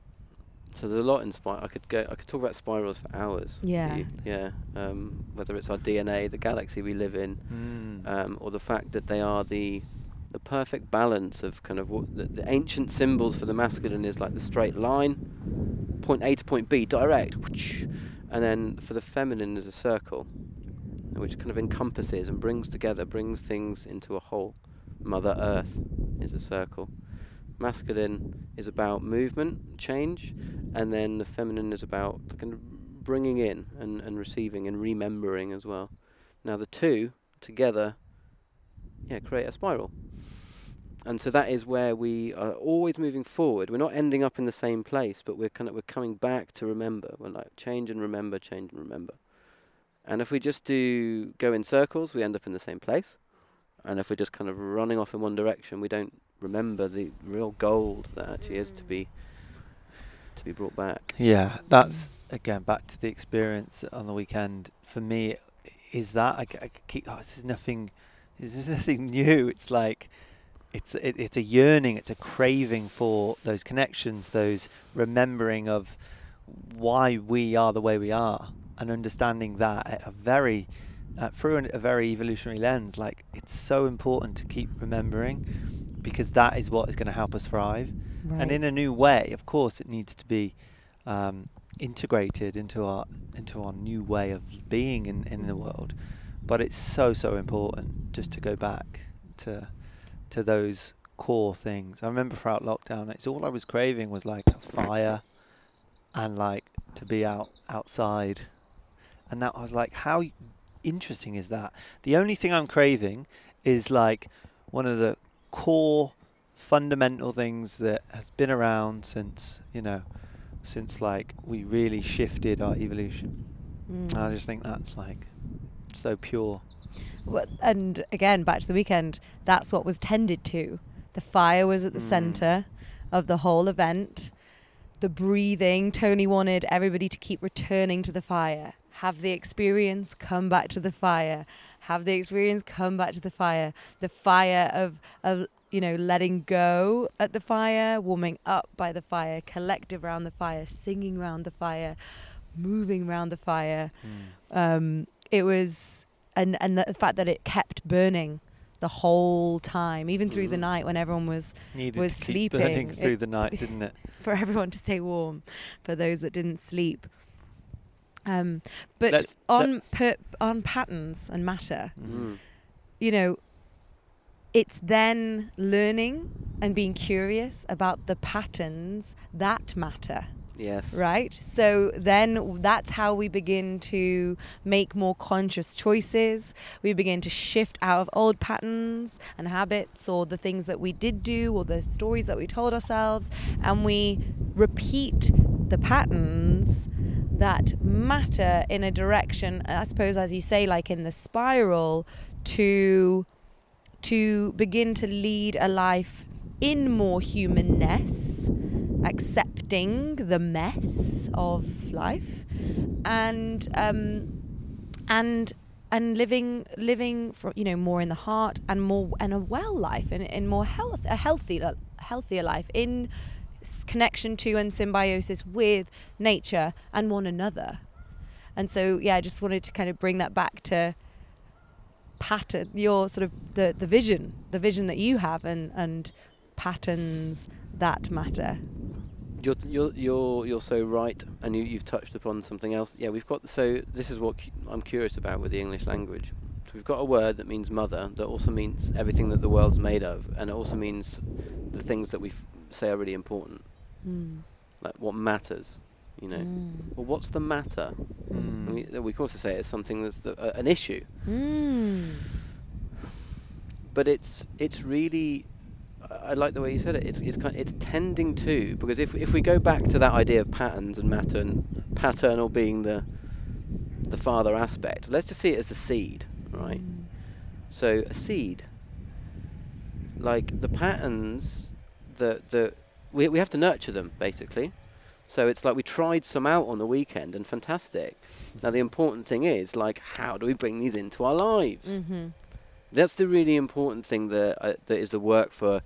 So there's a lot in spiral. I could go. I could talk about spirals for hours. Yeah. You, yeah. Um, whether it's our D N A, the galaxy we live in, mm. um, or the fact that they are the the perfect balance of kind of what the, the ancient symbols for the masculine is like the straight line, point A to point B, direct, and then for the feminine is a circle, which kind of encompasses and brings together, brings things into a whole. Mother Earth is a circle. Masculine is about movement, change, and then the feminine is about kind of bringing in and, and receiving and remembering as well. Now the two together, yeah, create a spiral. And so that is where we are always moving forward. We're not ending up in the same place, but we're kind of we're coming back to remember. We're like change and remember, change and remember. And if we just do go in circles, we end up in the same place. And if we're just kind of running off in one direction, we don't remember the real gold that actually mm. is to be to be brought back. Yeah, that's again back to the experience on the weekend. For me, is that I, I keep oh, this is nothing. This is nothing new. It's like it's it, it's a yearning, it's a craving for those connections, those remembering of why we are the way we are, and understanding that at a very uh, through an, a very evolutionary lens. Like it's so important to keep remembering, because that is what is going to help us thrive. Right. And in a new way, of course, it needs to be um, integrated into our into our new way of being in, in the world. But it's so, so important just to go back to to those core things. I remember throughout lockdown, it's all I was craving was like a fire and like to be out outside. And that I was like, how interesting is that? The only thing I'm craving is like one of the core fundamental things that has been around since you know since like we really shifted our evolution. mm. And I just think that's like so pure. Well, and again back to the weekend, that's what was tended to. The fire was at the mm. center of the whole event. The breathing, Tony wanted everybody to keep returning to the fire. Have the experience, come back to the fire. Have the experience, come back to the fire. The fire of, of, you know, letting go at the fire, warming up by the fire, collective round the fire, singing round the fire, moving round the fire. Mm. Um, it was, and, and the fact that it kept burning the whole time, even through mm. the night when everyone was Needed was to keep sleeping. Burning through it, the night, didn't it? For everyone to stay warm, for those that didn't sleep. Um, but that's, on that's per, on patterns and matter, mm-hmm. you know, it's then learning and being curious about the patterns that matter. Yes. Right? So then that's how we begin to make more conscious choices. We begin to shift out of old patterns and habits, or the things that we did do, or the stories that we told ourselves, and we repeat the patterns that matter in a direction, I suppose, as you say, like in the spiral, to to begin to lead a life in more humanness, accepting the mess of life, and um, and and living living for, you know, more in the heart, and more and a well life, and in more health a healthy healthier life in connection to and symbiosis with nature and one another. And so yeah, I just wanted to kind of bring that back to pattern, your sort of the the vision the vision that you have, and and patterns that matter. You're you're you're, you're so right, and you, you've touched upon something else. Yeah, we've got, so this is what cu- I'm curious about with the English language. So we've got a word that means mother, that also means everything that the world's made of, and it also means the things that we've say are really important, mm. like what matters, you know. Mm. Well, what's the matter? Mm. We, we can also say it's something that's the, uh, an issue, mm. but it's it's really. I like the way you said it. It's it's kind of, it's tending to, because if if we go back to that idea of patterns and matter, and paternal being the the father aspect, let's just see it as the seed, right? Mm. So a seed, like the patterns. The, the we we have to nurture them basically. So it's like we tried some out on the weekend and fantastic. Now the important thing is, like, how do we bring these into our lives? Mm-hmm. That's the really important thing that uh, that is the work for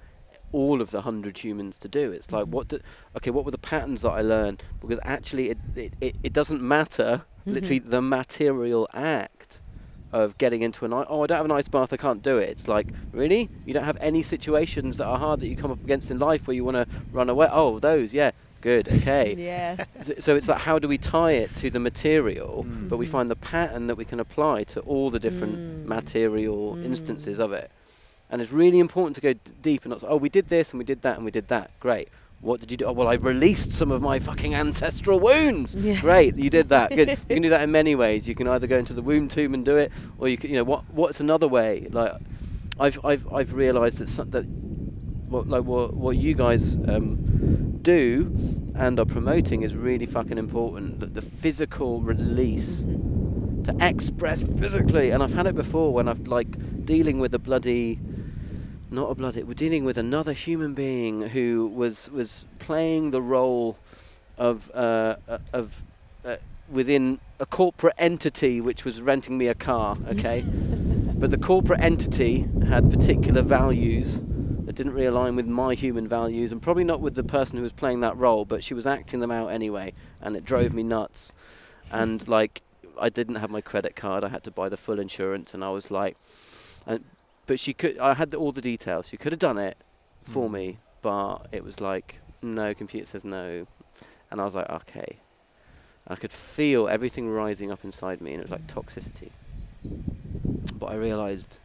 all of the hundred humans to do. It's like, what do, okay, what were the patterns that I learned? Because actually it, it, it, it doesn't matter, mm-hmm. literally the material act of getting into an, oh, I don't have an ice bath, I can't do it. It's like, really? You don't have any situations that are hard that you come up against in life where you want to run away? Oh, those, yeah. Good, okay. Yes. So it's like, how do we tie it to the material, mm. but we find the pattern that we can apply to all the different mm. material mm. instances of it. And it's really important to go d- deep and not say, oh, we did this and we did that and we did that. Great. What did you do? Oh, well, I released some of my fucking ancestral wounds. Yeah. Great, you did that. Good. You can do that in many ways. You can either go into the womb tomb and do it, or you can, you know, what? What's another way? Like, I've I've I've realised that some, that what like what what you guys. Um, do and are promoting is really fucking important, that the physical release, to express physically. And I've had it before when I've like dealing with a bloody not a bloody we're dealing with another human being who was was playing the role of uh of uh, within a corporate entity which was renting me a car, okay? But the corporate entity had particular values that didn't really align with my human values, and probably not with the person who was playing that role, but she was acting them out anyway, and it drove me nuts. And like, I didn't have my credit card, I had to buy the full insurance, and I was like, and, but she could, I had the, all the details, she could have done it for me, but it was like, no, computer says no. And I was like, okay. And I could feel everything rising up inside me, and it was like toxicity. But I realized,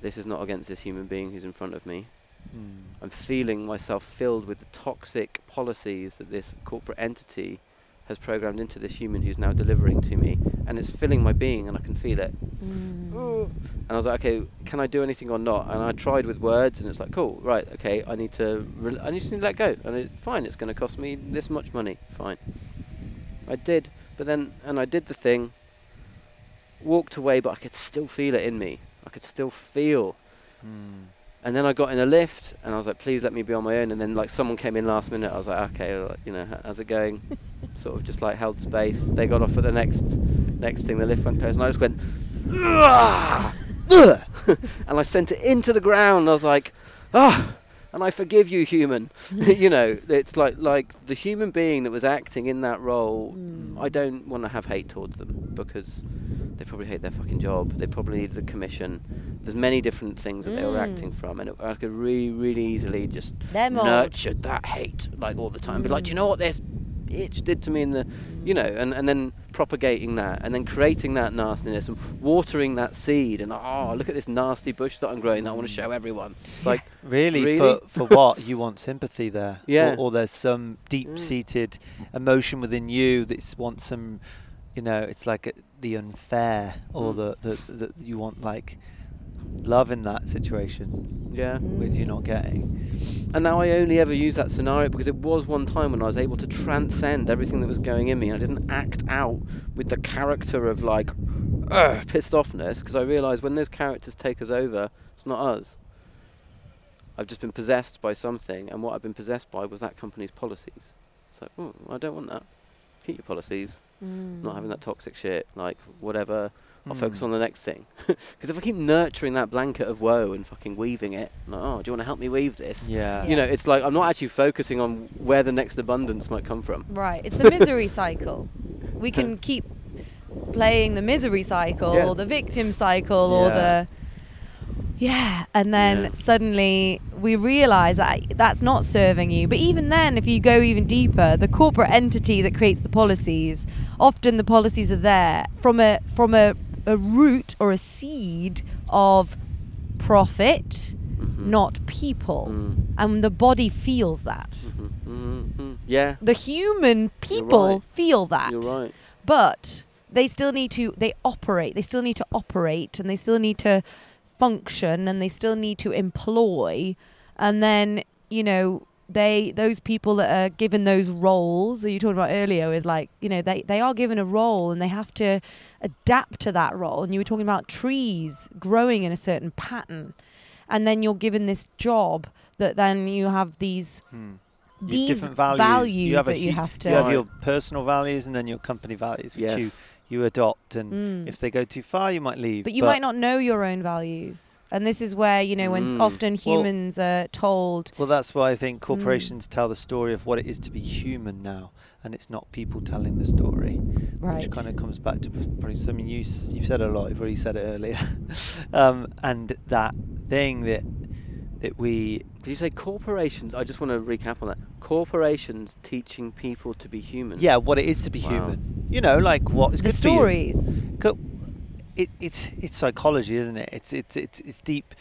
this is not against this human being who's in front of me. Mm. I'm feeling myself filled with the toxic policies that this corporate entity has programmed into this human who's now delivering to me. And it's filling my being, and I can feel it. Mm. And I was like, okay, can I do anything or not? And I tried with words, and it's like, cool, right, okay, I need to, re- I just need to let go. And it, fine, it's gonna cost me this much money, fine. I did, but then, and I did the thing, walked away, but I could still feel it in me. I could still feel. Mm. And then I got in a lift, and I was like, please let me be on my own. And then like someone came in last minute. I was like, okay, like, you know, how's it going? Sort of just like held space. They got off for the next next thing, the lift went close, and I just went, and I sent it into the ground. I was like, ah, and I forgive you, human. You know, it's like, like the human being that was acting in that role, mm. I don't want to have hate towards them, because they probably hate their fucking job. They probably need the commission. There's many different things that mm. they were acting from, and it, I could really, really easily just Them nurture that hate like all the time. Mm. Be like, do you know what this itch did to me in the, you know, and, and then propagating that, and then creating that nastiness, and watering that seed, and oh, look at this nasty bush that I'm growing that I want to show everyone. It's like, really, really? for for what you want sympathy there, yeah, or, or there's some deep-seated mm. emotion within you that wants some. You know, it's like a, the unfair, or mm. the, the, the you want like love in that situation, yeah, which you're not getting. And now I only ever use that scenario because it was one time when I was able to transcend everything that was going in me, and I didn't act out with the character of like uh, pissed offness, because I realised when those characters take us over, it's not us. I've just been possessed by something, and what I've been possessed by was that company's policies. It's like, oh, I don't want that. Keep your policies. Mm. Not having that toxic shit, like whatever. I'll mm. focus on the next thing. Because if I keep nurturing that blanket of woe and fucking weaving it, I'm like, oh, do you want to help me weave this? Yeah. Yes. You know, it's like I'm not actually focusing on where the next abundance might come from. Right. It's the misery cycle. We can keep playing the misery cycle, yeah, or the victim cycle, yeah, or the yeah, and then yeah, suddenly we realise that that's not serving you. But even then, if you go even deeper, the corporate entity that creates the policies, often the policies are there from a from a, a root or a seed of profit, mm-hmm, not people. Mm. And the body feels that. Mm-hmm. Mm-hmm. Yeah. The human people You're right. feel that. You're right. But they still need to, they operate, they still need to operate, and they still need to function, and they still need to employ. And then, you know, they those people that are given those roles that you talked about earlier with, like, you know, they they are given a role, and they have to adapt to that role. And you were talking about trees growing in a certain pattern, and then you're given this job that then you have these hmm. these different values, values you that you have to you have your personal values and then your company values, which yes. you you adopt, and mm. if they go too far, you might leave. But you but might not know your own values. And this is where, you know, when mm. often humans well, are told... Well, that's why I think corporations mm. tell the story of what it is to be human now, and it's not people telling the story. Right. Which kind of comes back to probably something you, you've said a lot, you've already said it earlier. um, and that thing that that we... Did you say corporations? I just want to recap on that. Corporations teaching people to be human. Yeah, what it is to be wow. human. You know, like what is good stories. For you. Co- it, it's it's psychology, isn't it? It's it's it's it's deep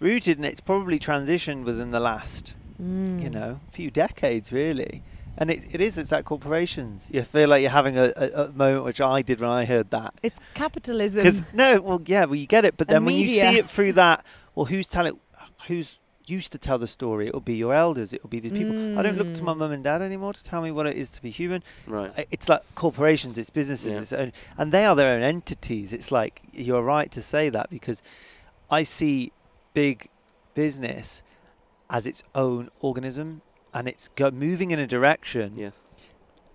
rooted, and it's probably transitioned within the last mm. you know few decades, really. And it, it is, it's that corporations. You feel like you're having a, a, a moment, which I did when I heard that. It's capitalism. 'Cause, no, well, yeah, well, you get it. But then and when media. you see it through that, well, who's telling, who's used to tell the story? It'll be your elders. It'll be these people. Mm. I don't look to my mum and dad anymore to tell me what it is to be human. Right. It's like corporations, it's businesses. Yeah. It's own, and they are their own entities. It's like, you're right to say that, because I see big business as its own organism. And it's go- moving in a direction yes.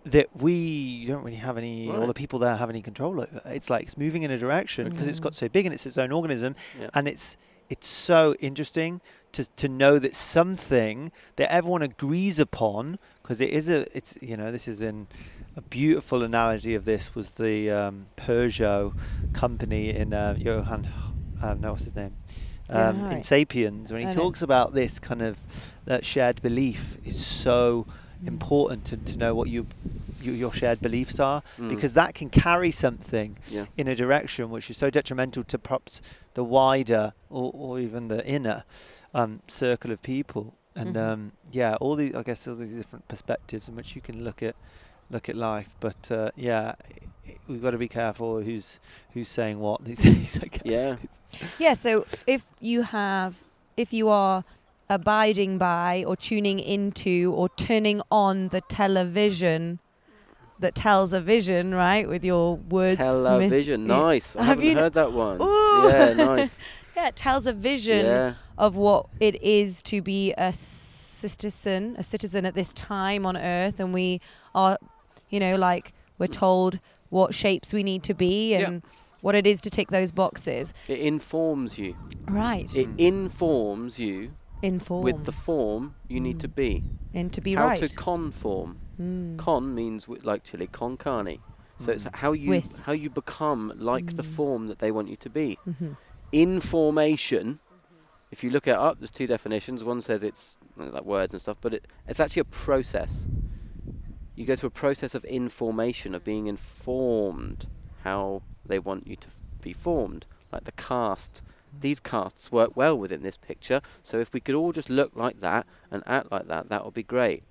that we don't really have any, right. or the people there have any control over. It's like it's moving in a direction because mm-hmm. it's got so big and it's its own organism. Yep. And it's it's so interesting to to know that something that everyone agrees upon, because it is a, it's, you know, this is in a beautiful analogy of this was the um, Peugeot company in uh, Johan, uh, no, what's his name? Um, yeah, right. In Sapiens, when he I talks know. about this kind of that shared belief is so mm. important to, to know what you, you, your shared beliefs are, mm. because that can carry something yeah. in a direction which is so detrimental to perhaps the wider or, or even the inner um, circle of people. And mm-hmm. um, yeah, all these, I guess, all these different perspectives in which you can look at look at life. But uh, yeah, we've got to be careful who's who's saying what these days, I guess. Yeah. Yeah, so if you have, if you are abiding by or tuning into or turning on the television that tells a vision, right, with your wordsmith. Television, smith- nice. I have haven't heard that one. Ooh. Yeah, nice. Yeah, it tells a vision yeah. of what it is to be a citizen, a citizen at this time on Earth, and we are, you know, like we're told what shapes we need to be and yeah. what it is to tick those boxes. It informs you. Right. It informs you Inform. with the form you mm. need to be. And to be how right. How to conform. Mm. Con means w- like chili con carne. So mm. it's how you With. how you become like mm. the form that they want you to be. Mm-hmm. Information, if you look it up, there's two definitions. One says it's like words and stuff, but it, it's actually a process. You go through a process of information, of being informed how they want you to be formed, like the cast. These casts work well within this picture, so if we could all just look like that and act like that, that would be great.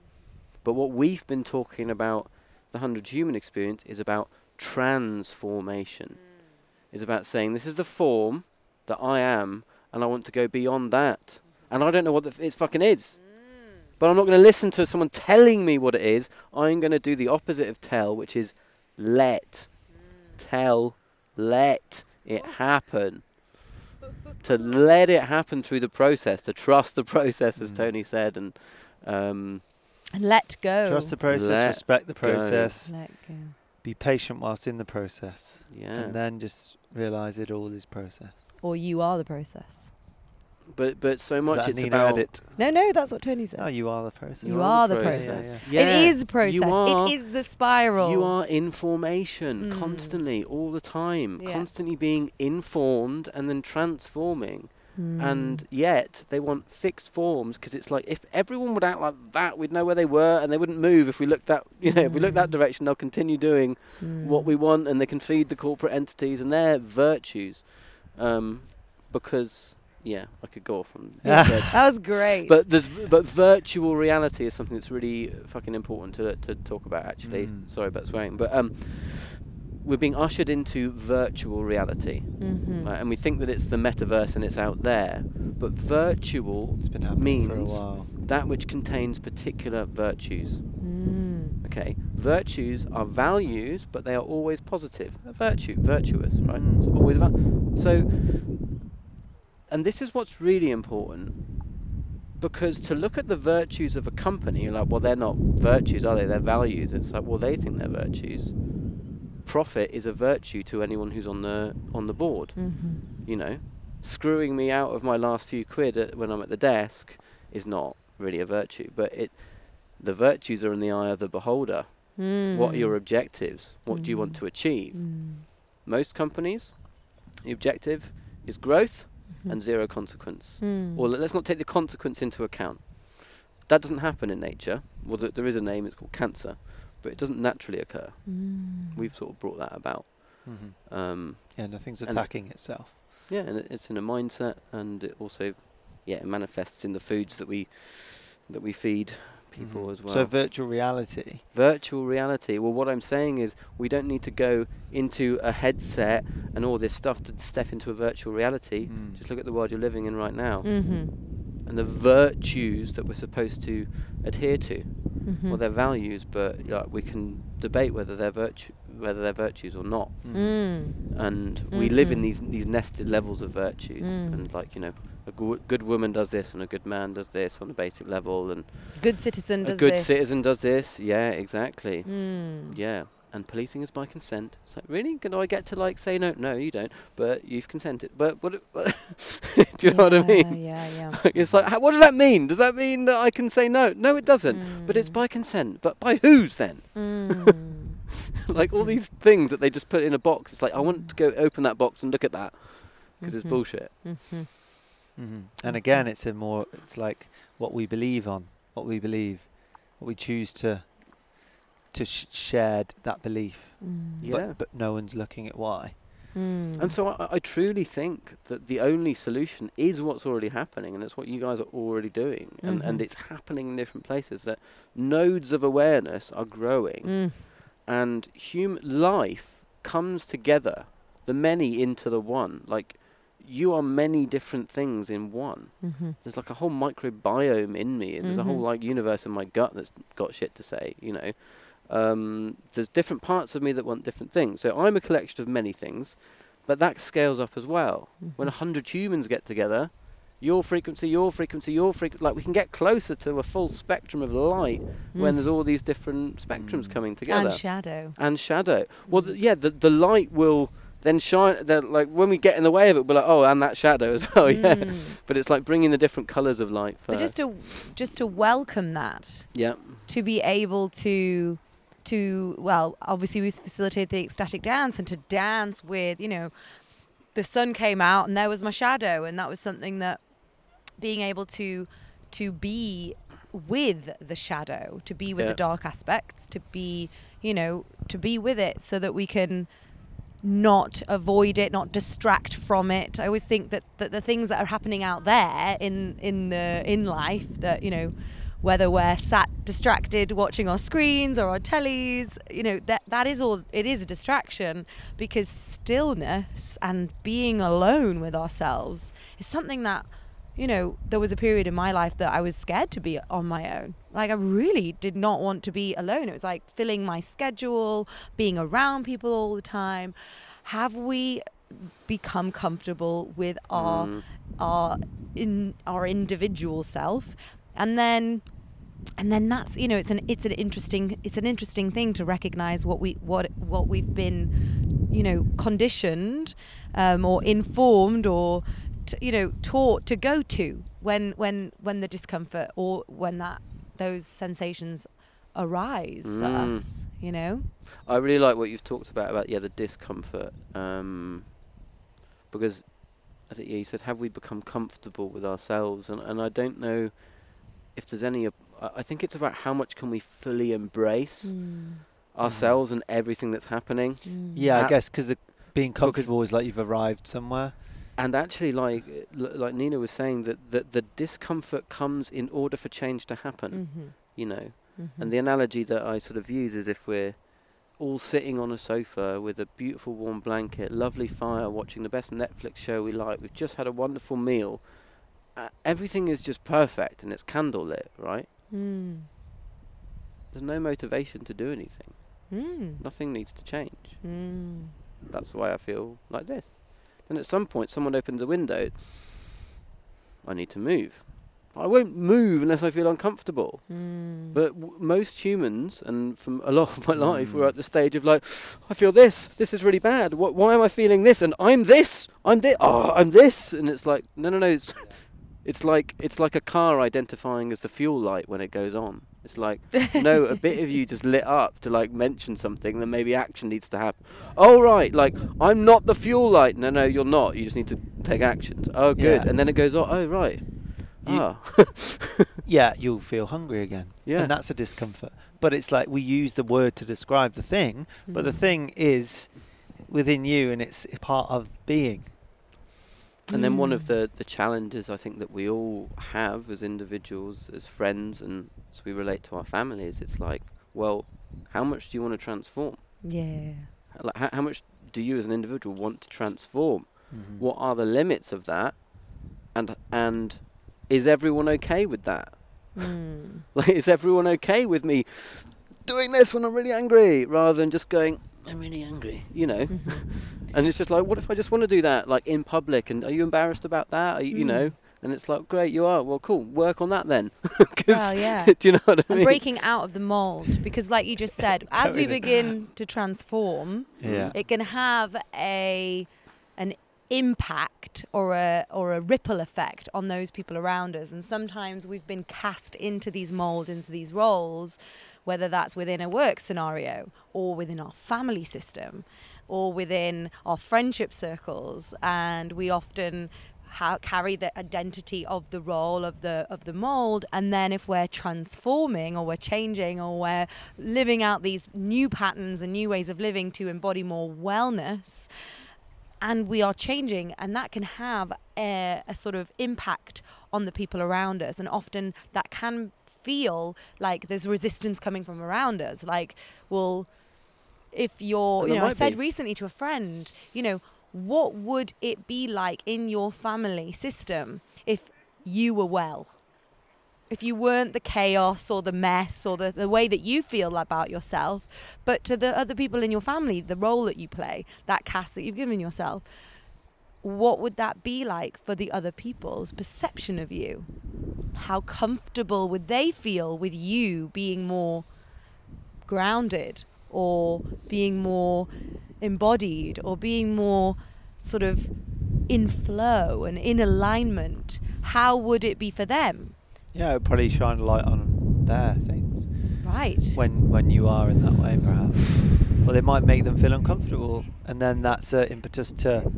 But what we've been talking about, the one hundred Human Experience, is about transformation. Mm. It's about saying, this is the form that I am, and I want to go beyond that. And I don't know what the f- it fucking is. Mm. But I'm not going to listen to someone telling me what it is. I'm going to do the opposite of tell, which is let. Mm. Tell, let it happen. To let it happen through the process, to trust the process, as mm. Tony said, and um, and let go. Trust the process, let respect the process, go. Let go. Be patient whilst in the process, yeah, and then just realise it all is process. Or you are the process. But but so much is that it's Nina about edit? No, no, that's what Tony said. Oh, you are the process. You, you are, are the process. process. Yeah, yeah. Yeah. It is process. Are, it is the spiral. You are information mm. constantly, all the time, yeah. constantly being informed and then transforming. Mm. And yet they want fixed forms, because it's like, if everyone would act like that, we'd know where they were, and they wouldn't move. If we looked that, you know, mm. if we looked that direction, they'll continue doing mm. what we want, and they can feed the corporate entities and their virtues, um, because. Yeah, I could go off on that. That was great. But there's, but virtual reality is something that's really fucking important to to talk about, actually. Mm. Sorry about swearing. But um, we're being ushered into virtual reality. Mm-hmm. Right? And we think that it's the metaverse and it's out there. But virtual it's been means for a while. That which contains particular virtues. Mm. Okay. Virtues are values, but they are always positive. A virtue, virtuous, right? Mm. So always val- So... And this is what's really important, because to look at the virtues of a company, you're like, well, they're not virtues, are they? They're values. It's like, well, they think they're virtues. profit is a virtue to anyone who's on the on the board. Mm-hmm. You know, screwing me out of my last few quid at, when I'm at the desk is not really a virtue, but it the virtues are in the eye of the beholder. Mm. What are your objectives? What mm. do you want to achieve? Mm. Most companies, the objective is growth mm-hmm. and zero consequence. Mm. Or let's not take the consequence into account. That doesn't happen in nature. Well, th- there is a name, it's called cancer, but it doesn't naturally occur. Mm. We've sort of brought that about. Mm-hmm. Um, yeah, nothing's attacking and itself. Yeah, and it, it's in a mindset, and it also, yeah, it manifests in the foods that we that we feed people mm-hmm. as well. So virtual reality. Virtual reality. Well, what I'm saying is we don't need to go into a headset and all this stuff to step into a virtual reality. Mm. Just look at the world you're living in right now. Mm-hmm. And the virtues that we're supposed to adhere to. Mm-hmm. Well, they're values, but like, we can debate whether they're virtu- whether they're virtues or not. Mm. And mm-hmm. we live in these these nested levels of virtues. Mm. And like, you know, a go- good woman does this and a good man does this on a basic level. And good citizen does this. A good citizen does this. Yeah, exactly. Mm. Yeah. And policing is by consent. It's like, really? Can I get to like say no? No, you don't. But you've consented. But what? Do you yeah, know what I mean? Yeah, yeah. Like, it's like, how, what does that mean? Does that mean that I can say no? No, it doesn't. Mm. But it's by consent. But by whose then? Mm. Like all these things that they just put in a box. It's like, I want to go open that box and look at that because mm-hmm. it's bullshit. Mm-hmm. Mm-hmm. And again, it's a more. It's like what we believe on, what we believe, what we choose to. to sh- shared that belief mm. yeah. but, but no one's looking at why mm. and so I, I truly think that the only solution is what's already happening, and it's what you guys are already doing mm-hmm. and, and it's happening in different places, that nodes of awareness are growing mm. and human life comes together, the many into the one. Like, you are many different things in one. Mm-hmm. There's like a whole microbiome in me, and there's mm-hmm. a whole like universe in my gut that's got shit to say, you know. Um, there's different parts of me that want different things. So I'm a collection of many things, but that scales up as well. Mm-hmm. When a hundred humans get together, your frequency, your frequency, your frequency, like we can get closer to a full spectrum of light mm. when there's all these different spectrums mm. coming together. And shadow. And shadow. Well, th- yeah, the, the light will then shine, like when we get in the way of it, we're like, oh, and that shadow as well, yeah. Mm. But it's like bringing the different colours of light first. But just to, just to welcome that. Yeah. To be able to... to, well, obviously we facilitated the ecstatic dance, and to dance with, you know, the sun came out and there was my shadow, and that was something that being able to to be with the shadow, to be with yeah. the dark aspects, to be, you know, to be with it so that we can not avoid it, not distract from it. I always think that, that the things that are happening out there in, in the in life that, you know, whether we're sat distracted watching our screens or our tellies, you know, that that is all, it is a distraction, because stillness and being alone with ourselves is something that, you know, there was a period in my life that I was scared to be on my own. Like, I really did not want to be alone. It was like filling my schedule, being around people all the time. Have we become comfortable with our mm. our in our individual self? And then, and then that's, you know, it's an it's an interesting it's an interesting thing to recognize what we what what we've been, you know, conditioned um, or informed or t- you know taught to go to when when when the discomfort or when that those sensations arise mm. for us, you know. I really like what you've talked about about yeah the discomfort um, because I think yeah you said, have we become comfortable with ourselves, and and I don't know. If there's any, uh, I think it's about how much can we fully embrace mm. ourselves and everything that's happening. Mm. Yeah, that I guess cause being comfortable because is like you've arrived somewhere. And actually, like like Nina was saying, that, that the discomfort comes in order for change to happen, mm-hmm. you know. Mm-hmm. And the analogy that I sort of use is if we're all sitting on a sofa with a beautiful warm blanket, lovely fire, watching the best Netflix show we like, we've just had a wonderful meal, Uh, everything is just perfect and it's candlelit, right? Mm. There's no motivation to do anything. Mm. Nothing needs to change. Mm. That's why I feel like this. Then at some point, someone opens a window. I need to move. I won't move unless I feel uncomfortable. Mm. But w most humans, and from a lot of my mm. life, were at the stage of like, I feel this. This is really bad. What, why am I feeling this? And I'm this. I'm this. Oh, I'm this. And it's like, no, no, no. It's, it's like it's like a car identifying as the fuel light when it goes on. It's like, no, a bit of you just lit up to like mention something that maybe action needs to happen. Oh, right, like, I'm not the fuel light. No, no, you're not. You just need to take actions. Oh, good. Yeah. And then it goes on. Oh, right. You ah. Yeah, you'll feel hungry again. Yeah. And that's a discomfort. But it's like we use the word to describe the thing, mm. but the thing is within you and it's part of being. And mm. then one of the, the challenges I think that we all have as individuals, as friends, and as we relate to our families, it's like, well, how much do you want to transform? Yeah. Like, how, how much do you as an individual want to transform? Mm-hmm. What are the limits of that? And and is everyone okay with that? Mm. Like, is everyone okay with me doing this when I'm really angry, rather than just going, I'm really angry, you know? And it's just like, what if I just want to do that, like, in public? And are you embarrassed about that? Are you, mm. you know? And it's like, great, you are. Well, cool. Work on that then. Well, yeah. Do you know what I mean? And breaking out of the mould. Because like you just said, as we begin to transform, yeah. it can have a an impact or a or a ripple effect on those people around us. And sometimes we've been cast into these moulds, into these roles, whether that's within a work scenario or within our family system or within our friendship circles, and we often ha carry the identity of the role of the of the mold. And then if we're transforming or we're changing or we're living out these new patterns and new ways of living to embody more wellness, and we are changing, and that can have a, a sort of impact on the people around us. And often that can feel like there's resistance coming from around us, like, well, if you're, you know, I said recently to a friend, you know, what would it be like in your family system if you were well? If you weren't the chaos or the mess or the, the way that you feel about yourself, but to the other people in your family, the role that you play, that cast that you've given yourself, what would that be like for the other people's perception of you? How comfortable would they feel with you being more grounded or being more embodied or being more sort of in flow and in alignment? How would it be for them? Yeah, it would probably shine a light on their things. Right. When when you are in that way, perhaps. Well, they might make them feel uncomfortable, and then that's an impetus to...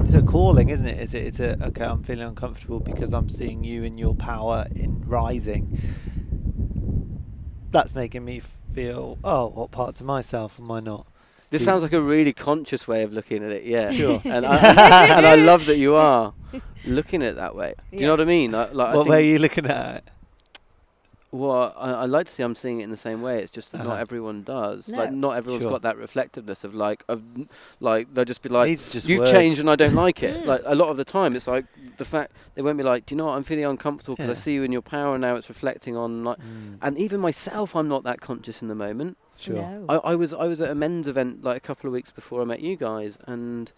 It's a calling, isn't it? It's a, it's a, okay, I'm feeling uncomfortable because I'm seeing you in your power in rising. That's making me feel, oh, what parts of myself am I not? This sounds like a really conscious way of looking at it, yeah. Sure. And, I, and I love that you are looking at it that way. Do you yeah. know what I mean? I, like, what I way are you looking at it? Well, I, I like to see I'm seeing it in the same way. It's just that uh-huh. not everyone does. No. Like, not everyone's sure. got that reflectiveness of like, of like they'll just be like, just you've words. changed and I don't like it. Mm. Like, a lot of the time, it's like the fact they won't be like, do you know what? I'm feeling uncomfortable because yeah. I see you in your power, and now it's reflecting on like, mm. and even myself, I'm not that conscious in the moment. Sure. No. I, I was I was at a men's event like a couple of weeks before I met you guys, and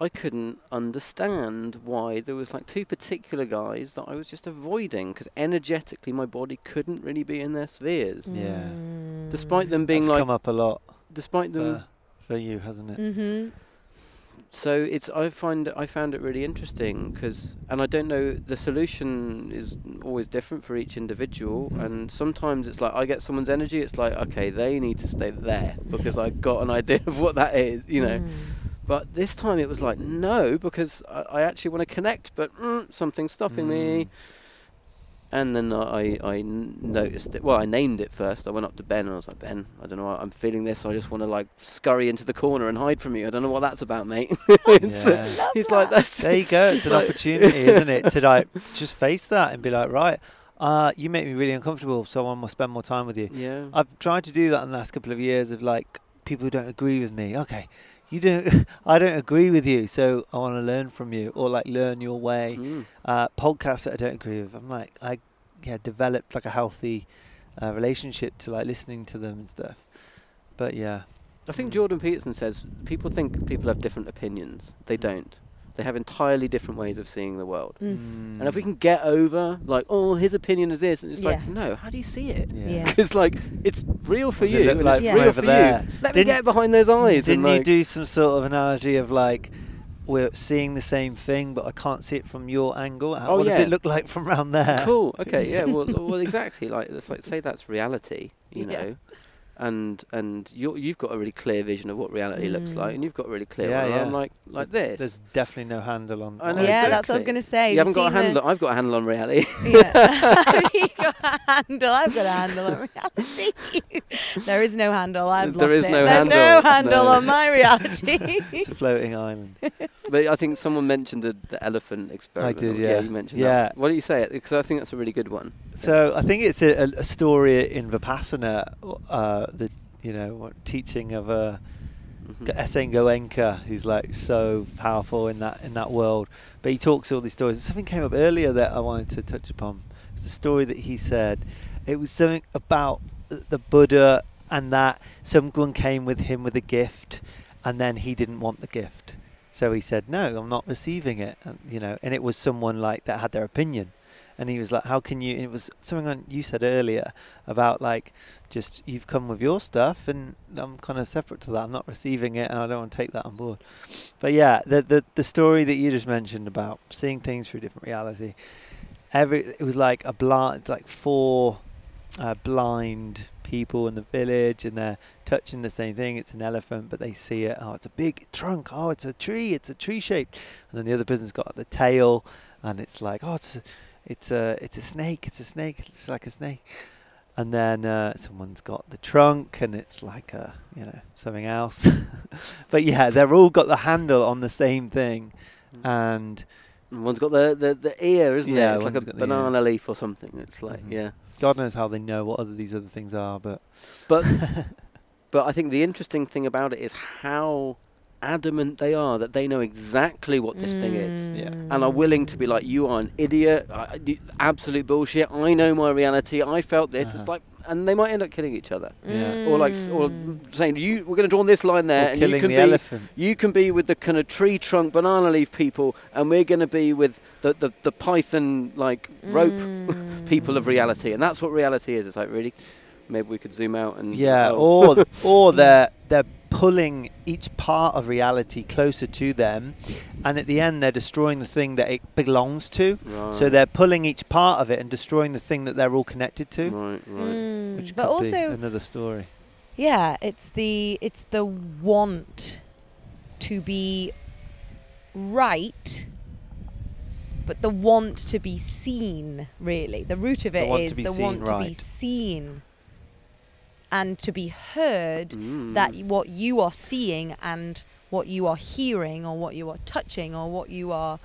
I couldn't understand why there was like two particular guys that I was just avoiding because energetically my body couldn't really be in their spheres. Yeah. Mm. Despite them being That's like come up a lot. Despite them, uh, for you, hasn't it? Mm-hmm. So it's I find I found it really interesting because, and I don't know, the solution is always different for each individual, mm. and sometimes it's like I get someone's energy, it's like, okay, they need to stay there because I got an idea of what that is, you know. Mm. But this time it was like, no, because I, I actually want to connect, but mm, something's stopping mm. me. And then I, I noticed it. Well, I named it first. I went up to Ben and I was like, Ben, I don't know, I'm feeling this. I just want to like scurry into the corner and hide from you. I don't know what that's about, mate. It's yeah. He's that. like, that's there you go. It's an opportunity, isn't it? To like just face that and be like, right, uh, you make me really uncomfortable, so I must spend more time with you. Yeah. I've tried to do that in the last couple of years of like people who don't agree with me. Okay. You don't. I don't agree with you, so I want to learn from you, or like learn your way. Mm. Uh, podcasts that I don't agree with, I'm like, I yeah, developed like a healthy uh, relationship to like listening to them and stuff. But yeah, I think Jordan Peterson says people think people have different opinions. They don't. They have entirely different ways of seeing the world. Mm. Mm. And if we can get over, like, oh, his opinion is this, and it's yeah. like, no, how do you see it? Because, yeah. yeah. like, it's real for Does you. It look like yeah. real for there. you. Let didn't, me get behind those eyes. Didn't and, like, you do some sort of analogy of, like, we're seeing the same thing, but I can't see it from your angle. Oh, what yeah. does it look like from round there? Cool. Okay. Yeah. Well. Well. Exactly. Like, it's like, say that's reality. You yeah. know, and and you you've got a really clear vision of what reality mm. looks like, and you've got a really clear yeah, one. Yeah. I'm like like there's, this. There's definitely no handle on. I know, yeah, exactly. That's what I was going to say. You haven't got a handle. On, I've got a handle on reality. Yeah. You've got a handle. I've got a handle on reality. There is no handle. I've there lost is it. No there's handle. no handle no. on my reality. It's a floating island. But I think someone mentioned the, the elephant experiment. I did, yeah. Yeah, you mentioned yeah. that. Why don't you say it? Because I think that's a really good one. So yeah. I think it's a, a story in Vipassana, uh, the you know teaching of a mm-hmm. S. Ngoenka, who's like so powerful in that in that world. But he talks all these stories. Something came up earlier that I wanted to touch upon. It was a story that he said. It was something about the Buddha and that someone came with him with a gift, and then he didn't want the gift. So he said, no, I'm not receiving it, and, you know, and it was someone like that had their opinion. And he was like, how can you, and it was something on, you said earlier about like, just you've come with your stuff and I'm kind of separate to that. I'm not receiving it and I don't want to take that on board. But yeah, the the, the story that you just mentioned about seeing things through different reality, every it was like a blind, it's like four uh, blind people in the village and they're touching the same thing. It's an elephant, but they see it. Oh, it's a big trunk. Oh, it's a tree. It's a tree shaped. And then the other person's got the tail, and it's like, oh, it's a, it's a it's a snake. It's a snake. It's like a snake. And then uh, someone's got the trunk, and it's like a you know something else. But yeah, they've all got the handle on the same thing, and one's got the the, the ear, isn't yeah, it? It's like a banana leaf or something. It's like mm-hmm. yeah. God knows how they know what other these other things are, but but but I think the interesting thing about it is how adamant they are that they know exactly what this mm. thing is, yeah. and are willing to be like, "You are an idiot, I, absolute bullshit. I know my reality. I felt this." Uh-huh. It's like, and they might end up killing each other, yeah. or like, or saying, "You, we're going to draw this line there, we're and you can the be, elephant. you can be with the kind of tree trunk banana leaf people, and we're going to be with the the, the python like rope." Mm. people of reality, and that's what reality is. It's like, really, maybe we could zoom out and yeah oh. or or they're they're pulling each part of reality closer to them, and at the end they're destroying the thing that it belongs to, right. So they're pulling each part of it and destroying the thing that they're all connected to, right right mm, which but could also be another story. Yeah, it's the it's the want to be right, but the want to be seen, really. The root of it is the want to be seen and to be heard, mm. that what you are seeing and what you are hearing or what you are touching or what you are,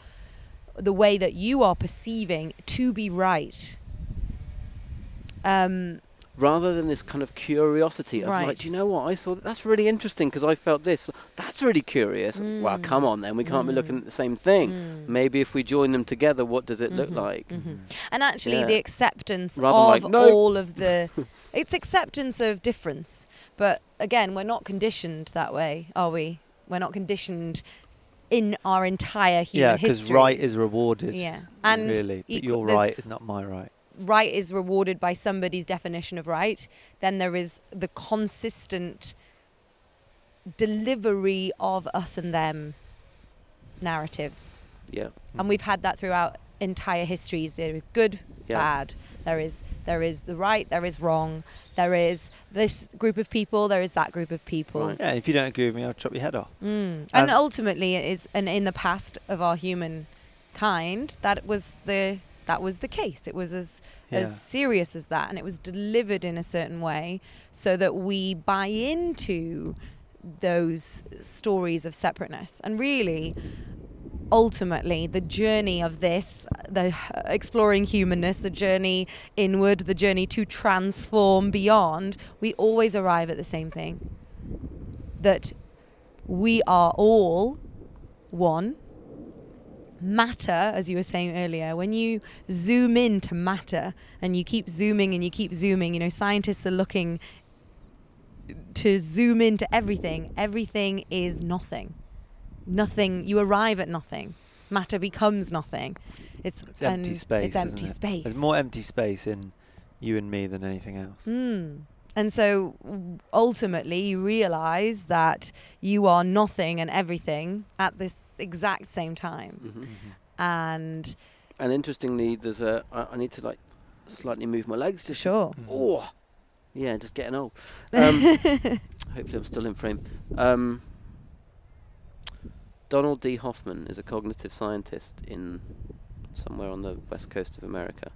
the way that you are perceiving to be right. Um, Rather than this kind of curiosity of right. like, do you know what, I saw that. That's really interesting because I felt this. That's really curious. Mm. Well, come on then, we can't mm. be looking at the same thing. Mm. Maybe if we join them together, what does it mm-hmm. look like? Mm-hmm. And actually yeah. the acceptance Rather of like, no. all of the, it's acceptance of difference. But again, we're not conditioned that way, are we? We're not conditioned in our entire human yeah, history. Yeah, because right is rewarded. Yeah. And really, but your right is not my right. Right is rewarded by somebody's definition of right, then there is the consistent delivery of us and them narratives. Yeah. And we've had that throughout entire histories. There is good, yeah. bad. There is there is the right, there is wrong. There is this group of people, there is that group of people. Right. Yeah, if you don't agree with me, I'll chop your head off. Mm. Um, and ultimately it is, and in the past of our humankind, that was the... That was the case. It was as yeah. as serious as that, and it was delivered in a certain way so that we buy into those stories of separateness. And really, ultimately, the journey of this, the exploring humanness, the journey inward, the journey to transform beyond, we always arrive at the same thing. That we are all one. Matter, as you were saying earlier, when you zoom in to matter and you keep zooming and you keep zooming, you know, scientists are looking to zoom into everything. Everything is nothing. nothing, you arrive at nothing. Matter becomes nothing. It's, it's empty space. It's empty isn't it? space. There's more empty space in you and me than anything else. Mm. And so ultimately you realize that you are nothing and everything at this exact same time. Mm-hmm. Mm-hmm. And and interestingly, there's a, I, I need to like slightly move my legs to sure. Mm-hmm. Oh, yeah, just getting old. Um, hopefully I'm still in frame. Um, Donald D. Hoffman is a cognitive scientist in somewhere on the west coast of America.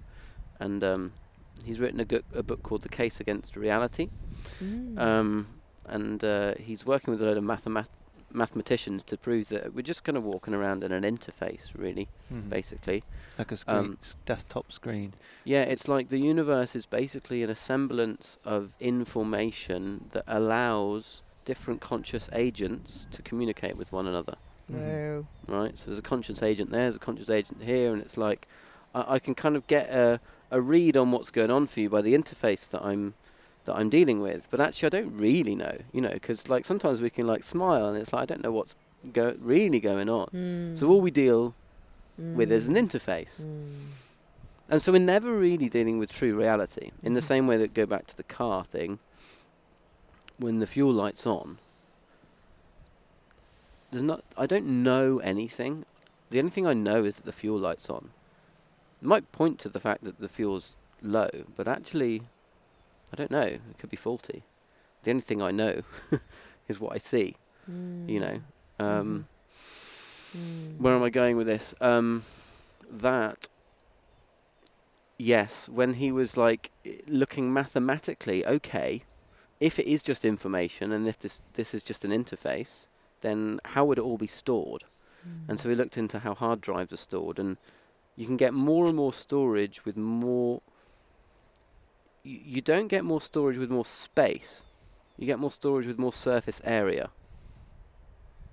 And um, he's written a, go- a book called The Case Against Reality. Mm. Um, and uh, he's working with a load of mathemat- mathematicians to prove that we're just kind of walking around in an interface, really, mm-hmm. basically. Like a screen, um, s- desktop screen. Yeah, it's like the universe is basically an assemblance of information that allows different conscious agents to communicate with one another. Mm-hmm. Right, so there's a conscious agent there, there's a conscious agent here, and it's like I, I can kind of get a, a read on what's going on for you by the interface that I'm that I'm dealing with. But actually, I don't really know, you know, because like sometimes we can like smile, and it's like I don't know what's go- really going on. Mm. So all we deal mm. with is an interface, mm. and so we're never really dealing with true reality. In mm. the same way that go back to the car thing, when the fuel light's on. There's not. I don't know anything. The only thing I know is that the fuel light's on. It might point to the fact that the fuel's low, but actually, I don't know. It could be faulty. The only thing I know is what I see. Mm. You know. Um, mm. Where am I going with this? Um, that. Yes, when he was like looking mathematically, okay, if it is just information, and if this this is just an interface. Then how would it all be stored? Mm. And so we looked into how hard drives are stored, and you can get more and more storage with more... Y- you don't get more storage with more space. You get more storage with more surface area.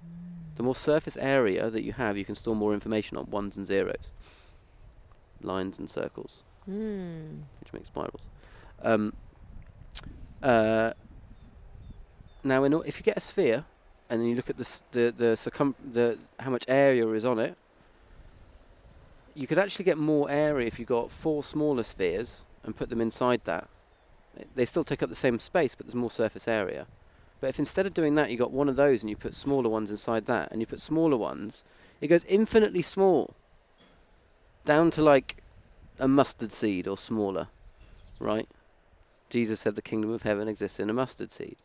Mm. The more surface area that you have, you can store more information on ones and zeros. Lines and circles. Mm. Which makes spirals. Um, uh, now, in o- if you get a sphere... and then you look at the s- the the, circum- the how much area is on it. You could actually get more area if you got four smaller spheres and put them inside that. They still take up the same space, but there's more surface area. But if instead of doing that, you got one of those and you put smaller ones inside that, and you put smaller ones, it goes infinitely small, down to like a mustard seed or smaller, right? Jesus said the kingdom of heaven exists in a mustard seed.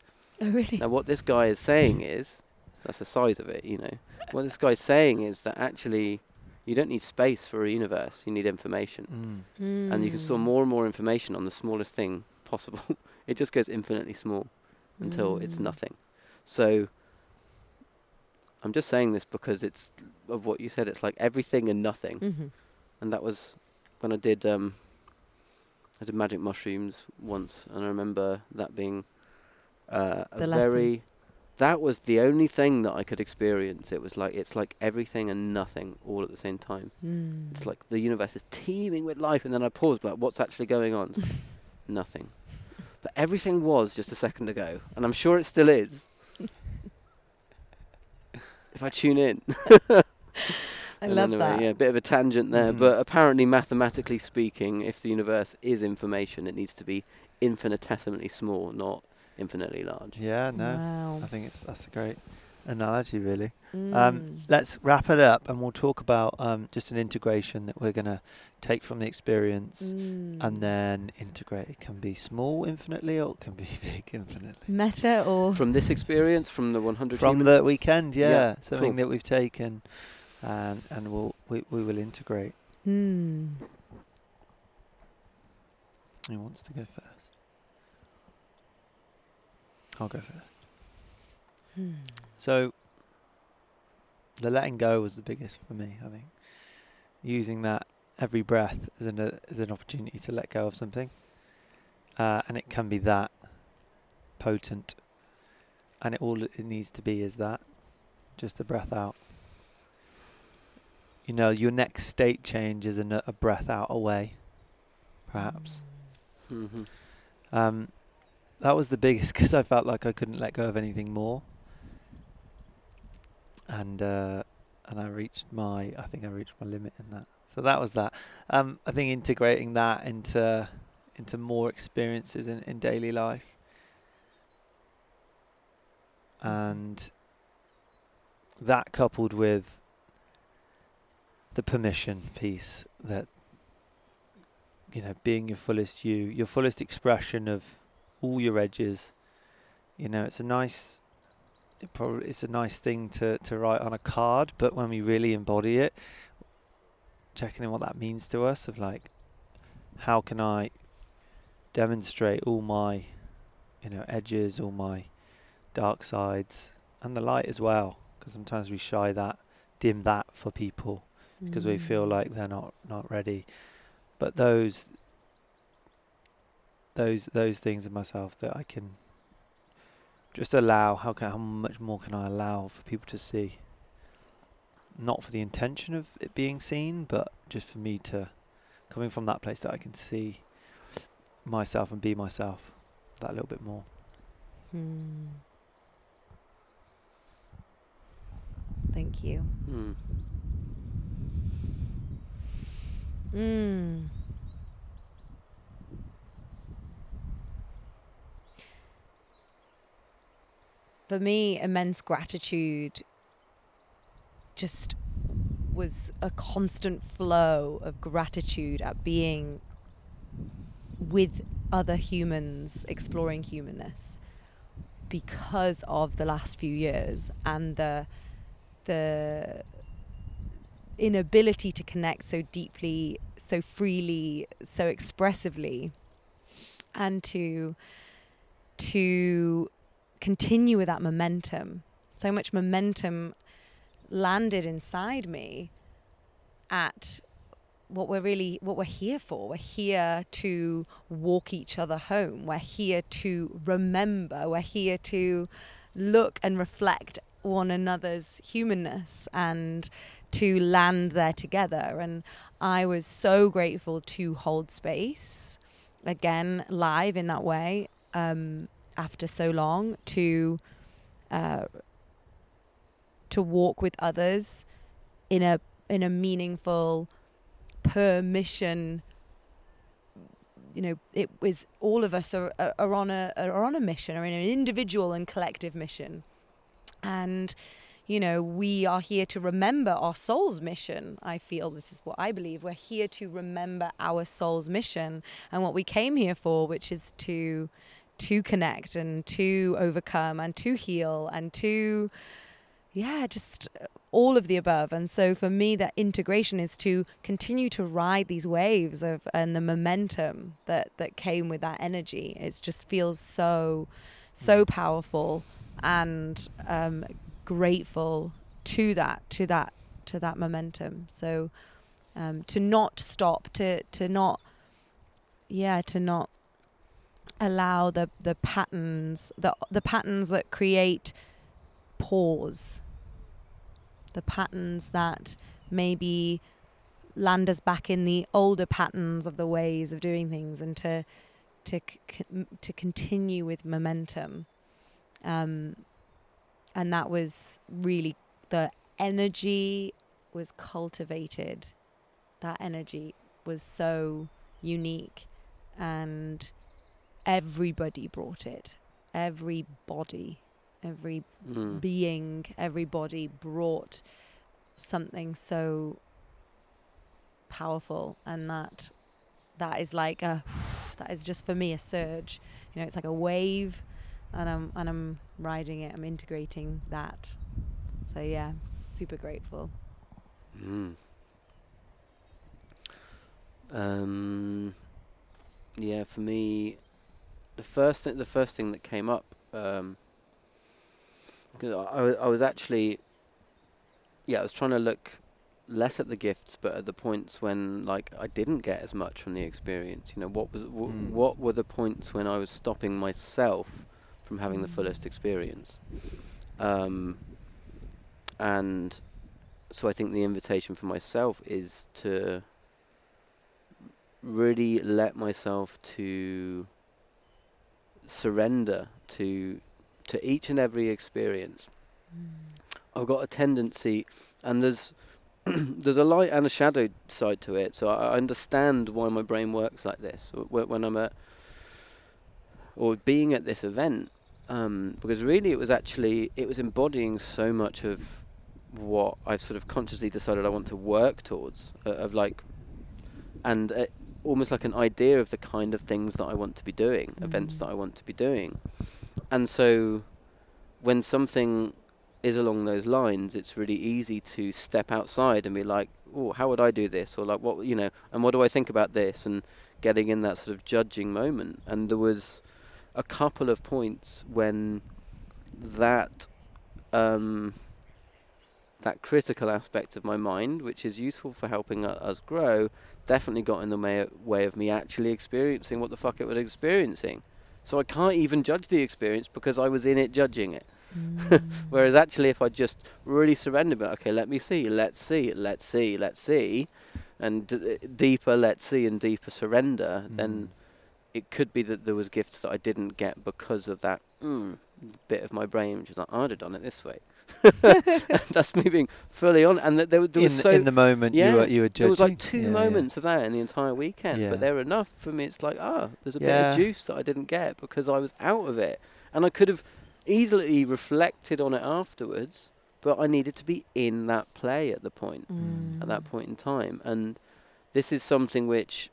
Oh, really? Now, what this guy is saying is, that's the size of it, you know. What this guy's saying is that actually you don't need space for a universe. You need information. Mm. Mm. And you can store more and more information on the smallest thing possible. It just goes infinitely small until mm. it's nothing. So I'm just saying this because it's of what you said. It's like everything and nothing. Mm-hmm. And that was when I did, um, I did magic mushrooms once. And I remember that being... Uh, a very, that was the only thing that I could experience. It was like, it's like everything and nothing all at the same time. Mm. It's like the universe is teeming with life. And then I paused, like, what's actually going on? Like, nothing. But everything was just a second ago. And I'm sure it still is. If I tune in. I love anyway, that. Yeah, a bit of a tangent there. Mm-hmm. But apparently, mathematically speaking, if the universe is information, it needs to be infinitesimally small, not... infinitely large. Yeah, no. Wow. I think it's that's a great analogy, really. Mm. Um, let's wrap it up, and we'll talk about um, just an integration that we're going to take from the experience mm. and then integrate. It can be small infinitely, or it can be big infinitely. Meta or... From this experience, from the one hundred... From the weekend, yeah. yeah something cool. that we've taken and, and we'll, we, we will integrate. Mm. Who wants to go first? I'll go first. Hmm. So, the letting go was the biggest for me, I think. Using that every breath as an, uh, as an opportunity to let go of something. Uh, and it can be that potent. And it all it needs to be is that. Just a breath out. You know, your next state change is a, a breath out away, perhaps. Mm-hmm. Um... That was the biggest because I felt like I couldn't let go of anything more. and uh, and I reached my I think I reached my limit in that. So that was that. Um, I think integrating that into into more experiences in, in daily life, and that coupled with the permission piece that, you know, being your fullest you, your fullest expression of all your edges, you know, it's a nice, it probably it's a nice thing to, to write on a card, but when we really embody it, checking in what that means to us of like, how can I demonstrate all my, you know, edges, all my dark sides and the light as well, because sometimes we shy that, dim that for people because mm. we feel like they're not, not ready. But those, those, those things in myself that I can just allow. How can, how much more can I allow for people to see? Not for the intention of it being seen, but just for me to, coming from that place that I can see myself and be myself that little bit more. Hmm. Thank you. Hmm. Mm. For me, immense gratitude just was a constant flow of gratitude at being with other humans, exploring humanness, because of the last few years and the the inability to connect so deeply, so freely, so expressively, and to to continue with that momentum. So much momentum landed inside me at what we're really, what we're here for. We're here to walk each other home. We're here to remember. We're here to look and reflect one another's humanness and to land there together. And I was so grateful to hold space again, live in that way, um, after so long, to uh, to walk with others in a in a meaningful permission. You know, it was all of us are, are on a are on a mission, are in an individual and collective mission, and. You know, we are here to remember our soul's mission. I feel this is what I believe. We're here to remember our soul's mission and what we came here for, which is to to connect and to overcome and to heal and to, yeah, just all of the above. And so for me, that integration is to continue to ride these waves of and the momentum that, that came with that energy. It just feels so, so powerful and um grateful to that to that to that momentum. So um to not stop, to to not yeah to not allow the the patterns the the patterns that create pause, the patterns that maybe land us back in the older patterns of the ways of doing things, and to to to continue with momentum. um And that was really, the energy was cultivated. That energy was so unique, and everybody brought it. Every body, every mm. being, everybody brought something so powerful. And that that is like a, that is just for me a surge. You know, it's like a wave. And I'm and I'm riding it. I'm integrating that. So yeah, super grateful. Mm. Um. Yeah, for me, the first thing the first thing that came up, um, cause I I was actually, yeah, I was trying to look less at the gifts, but at the points when like I didn't get as much from the experience. You know, what was w- mm. what were the points when I was stopping myself from having the fullest experience, um, and so I think the invitation for myself is to really let myself to surrender to to each and every experience. Mm. I've got a tendency, and there's there's a light and a shadow side to it. So I understand why my brain works like this when I'm at or being at this event, um, because really it was actually it was embodying so much of what I've sort of consciously decided I want to work towards, uh, of like, and uh, almost like an idea of the kind of things that I want to be doing, mm-hmm. events that I want to be doing. And so when something is along those lines, it's really easy to step outside and be like, oh, how would I do this? Or like, what, you know, and what do I think about this? And getting in that sort of judging moment. And there was a couple of points when that, um, that critical aspect of my mind, which is useful for helping uh, us grow, definitely got in the may- way of me actually experiencing what the fuck it was experiencing. So I can't even judge the experience because I was in it judging it. Mm. Whereas actually if I just really surrendered, but okay, let me see, let's see, let's see, let's see, and d- deeper let's see and deeper surrender, mm. then it could be that there was gifts that I didn't get because of that mm, bit of my brain, which is like, I'd have done it this way. That's me being fully on, and that there, were, there was in, so in the moment yeah, you were you were judging. There was like two yeah, moments yeah. of that in the entire weekend, yeah. but they're enough for me. It's like ah, oh, there's a yeah. bit of juice that I didn't get because I was out of it, and I could have easily reflected on it afterwards, but I needed to be in that play at the point, mm. at that point in time, and this is something which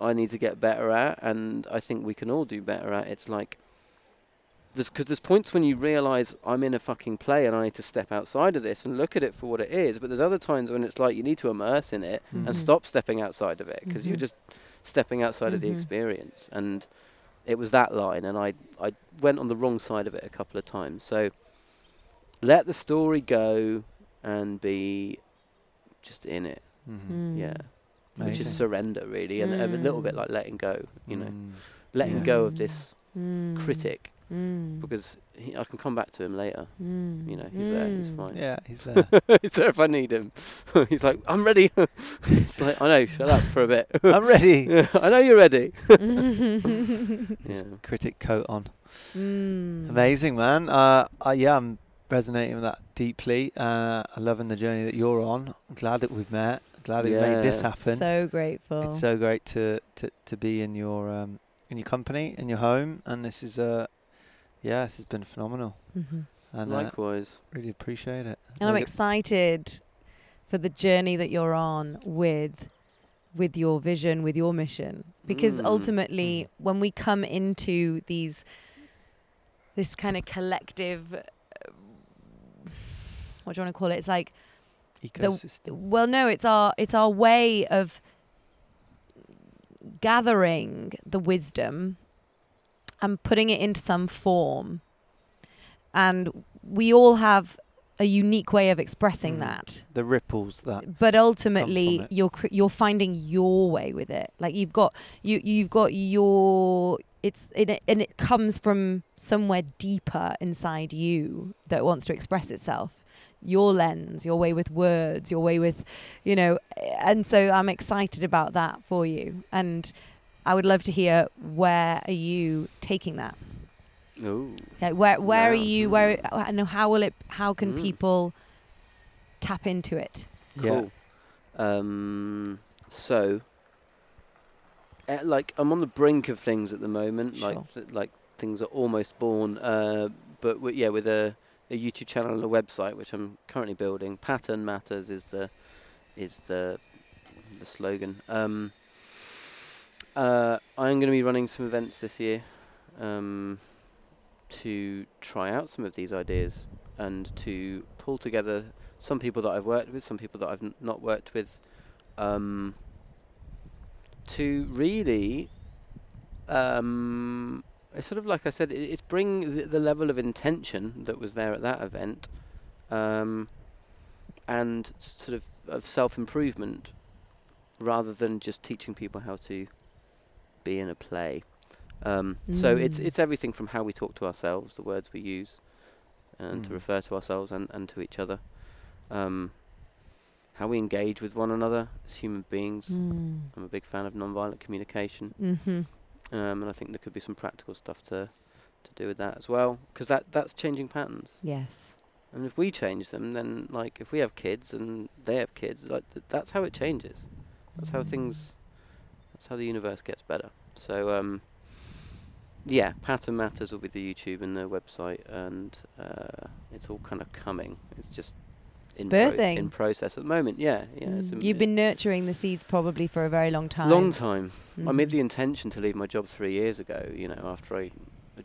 I need to get better at, and I think we can all do better at. It's like. Because there's points when you realise I'm in a fucking play and I need to step outside of this and look at it for what it is. But there's other times when it's like you need to immerse in it mm-hmm. and stop stepping outside of it because mm-hmm. you're just stepping outside mm-hmm. of the experience. And it was that line, and I, I went on the wrong side of it a couple of times. So let the story go and be just in it. Mm-hmm. Mm. Yeah. Amazing. Which is surrender, really, and mm. a little bit like letting go, you mm. know, letting yeah. go of this mm. critic. Mm. Because he, I can come back to him later. Mm. You know, he's mm. there. He's fine. Yeah, he's there. He's there if I need him. He's like, I'm ready. It's like, I know. Shut up for a bit. I'm ready. Yeah, I know you're ready. His yeah. critic coat on. Mm. Amazing, man. Uh, uh, yeah, I'm resonating with that deeply. Uh, I'm loving the journey that you're on. I'm glad that we've met. I'm glad that yeah. we made this happen. So grateful. It's so great to to, to be in your um, in your company, in your home, and this is a. Uh, Yeah, this has been phenomenal. Mm-hmm. And likewise. Uh, really appreciate it. And I'm excited for the journey that you're on with with your vision, with your mission. Because mm. ultimately, mm. when we come into these, this kind of collective, uh, what do you want to call it? It's like... Ecosystem. The, well, no, it's our it's our way of gathering the wisdom and putting it into some form. And we all have a unique way of expressing mm. that. The ripples that. But ultimately, you're cr- you're finding your way with it. Like you've got you you've got your it's it, and it comes from somewhere deeper inside you that wants to express itself. Your lens, your way with words, your way with, you know. And so I'm excited about that for you. And I would love to hear, where are you taking that? Oh, like where where yeah. are you? Where and how will it? How can mm. people tap into it? Cool. Yeah. Um, so, uh, like, I'm on the brink of things at the moment. Sure. Like, th- like things are almost born. Uh, but w- yeah, with a, a YouTube channel and a website, which I'm currently building. Pattern Matters is the is the the slogan. Um, Uh, I'm going to be running some events this year um, to try out some of these ideas and to pull together some people that I've worked with, some people that I've n- not worked with, um, to really, um, it's sort of like I said, it, it's bring th- the level of intention that was there at that event um, and sort of, of self-improvement rather than just teaching people how to be in a play. Um, mm. So it's it's everything from how we talk to ourselves, the words we use, and mm. to refer to ourselves and, and to each other, um, how we engage with one another as human beings. Mm. I'm a big fan of nonviolent communication, mm-hmm. um, and I think there could be some practical stuff to to do with that as well, because that, that's changing patterns. Yes. And if we change them, then, like, if we have kids and they have kids, like, th- that's how it changes. That's how things, that's how the universe gets better. So, um, yeah, Pattern Matters will be the YouTube and the website, and uh, it's all kind of coming. It's just in, pro- in process at the moment. Yeah, yeah. Mm. It's in, You've been nurturing the seeds probably for a very long time. Long time. Mm. I made the intention to leave my job three years ago, you know, after I...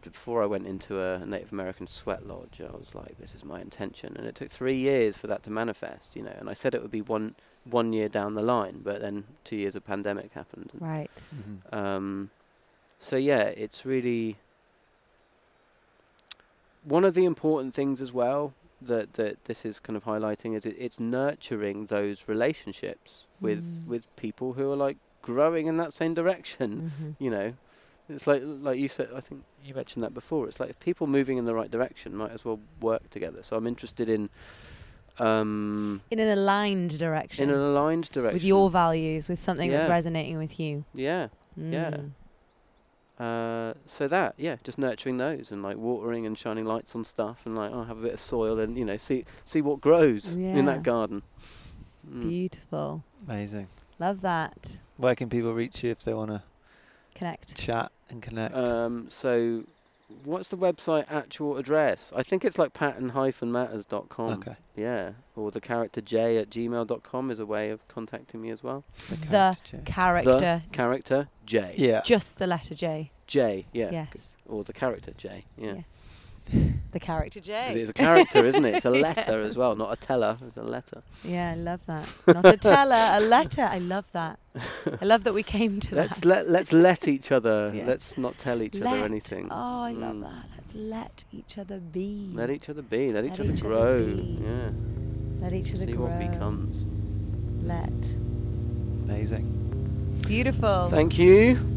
Before I went into a Native American sweat lodge, I was like, this is my intention. And it took three years for that to manifest, you know. And I said it would be one one year down the line, but then two years of pandemic happened. Right. Mm-hmm. Um, so, yeah, it's really... One of the important things as well that, that this is kind of highlighting is it, it's nurturing those relationships mm. with, with people who are, like, growing in that same direction, mm-hmm. you know. It's like like you said, I think you mentioned that before. It's like if people moving in the right direction might as well work together. So I'm interested in... Um, in an aligned direction. In an aligned direction. With your values, with something yeah. that's resonating with you. Yeah, mm. yeah. Uh, so that, yeah, just nurturing those and like watering and shining lights on stuff and like, oh, have a bit of soil and, you know, see see what grows yeah. in that garden. Mm. Beautiful. Amazing. Love that. Where can people reach you if they want to... Connect. Chat and connect. Um, so what's the website actual address? I think it's like pattern dash matters dot com. Okay. Yeah. Or the character J at gmail dot com is a way of contacting me as well. The, the character, character. The character J. Yeah. Just the letter J. J, yeah. Yes. Or the character J, yeah. yeah. The character J. It's a character, isn't it? It's a letter yeah. as well, not a teller. It's a letter. Yeah, I love that. Not a teller, a letter. I love that. I love that we came to let's that. Let, let's let each other. Yeah. Let's not tell each let. other anything. Oh, I mm. love that. Let's let each other be. Let each other be. Let, let each other each grow. Other yeah. Let each other See grow. See what becomes. Let. Amazing. Beautiful. Thank you.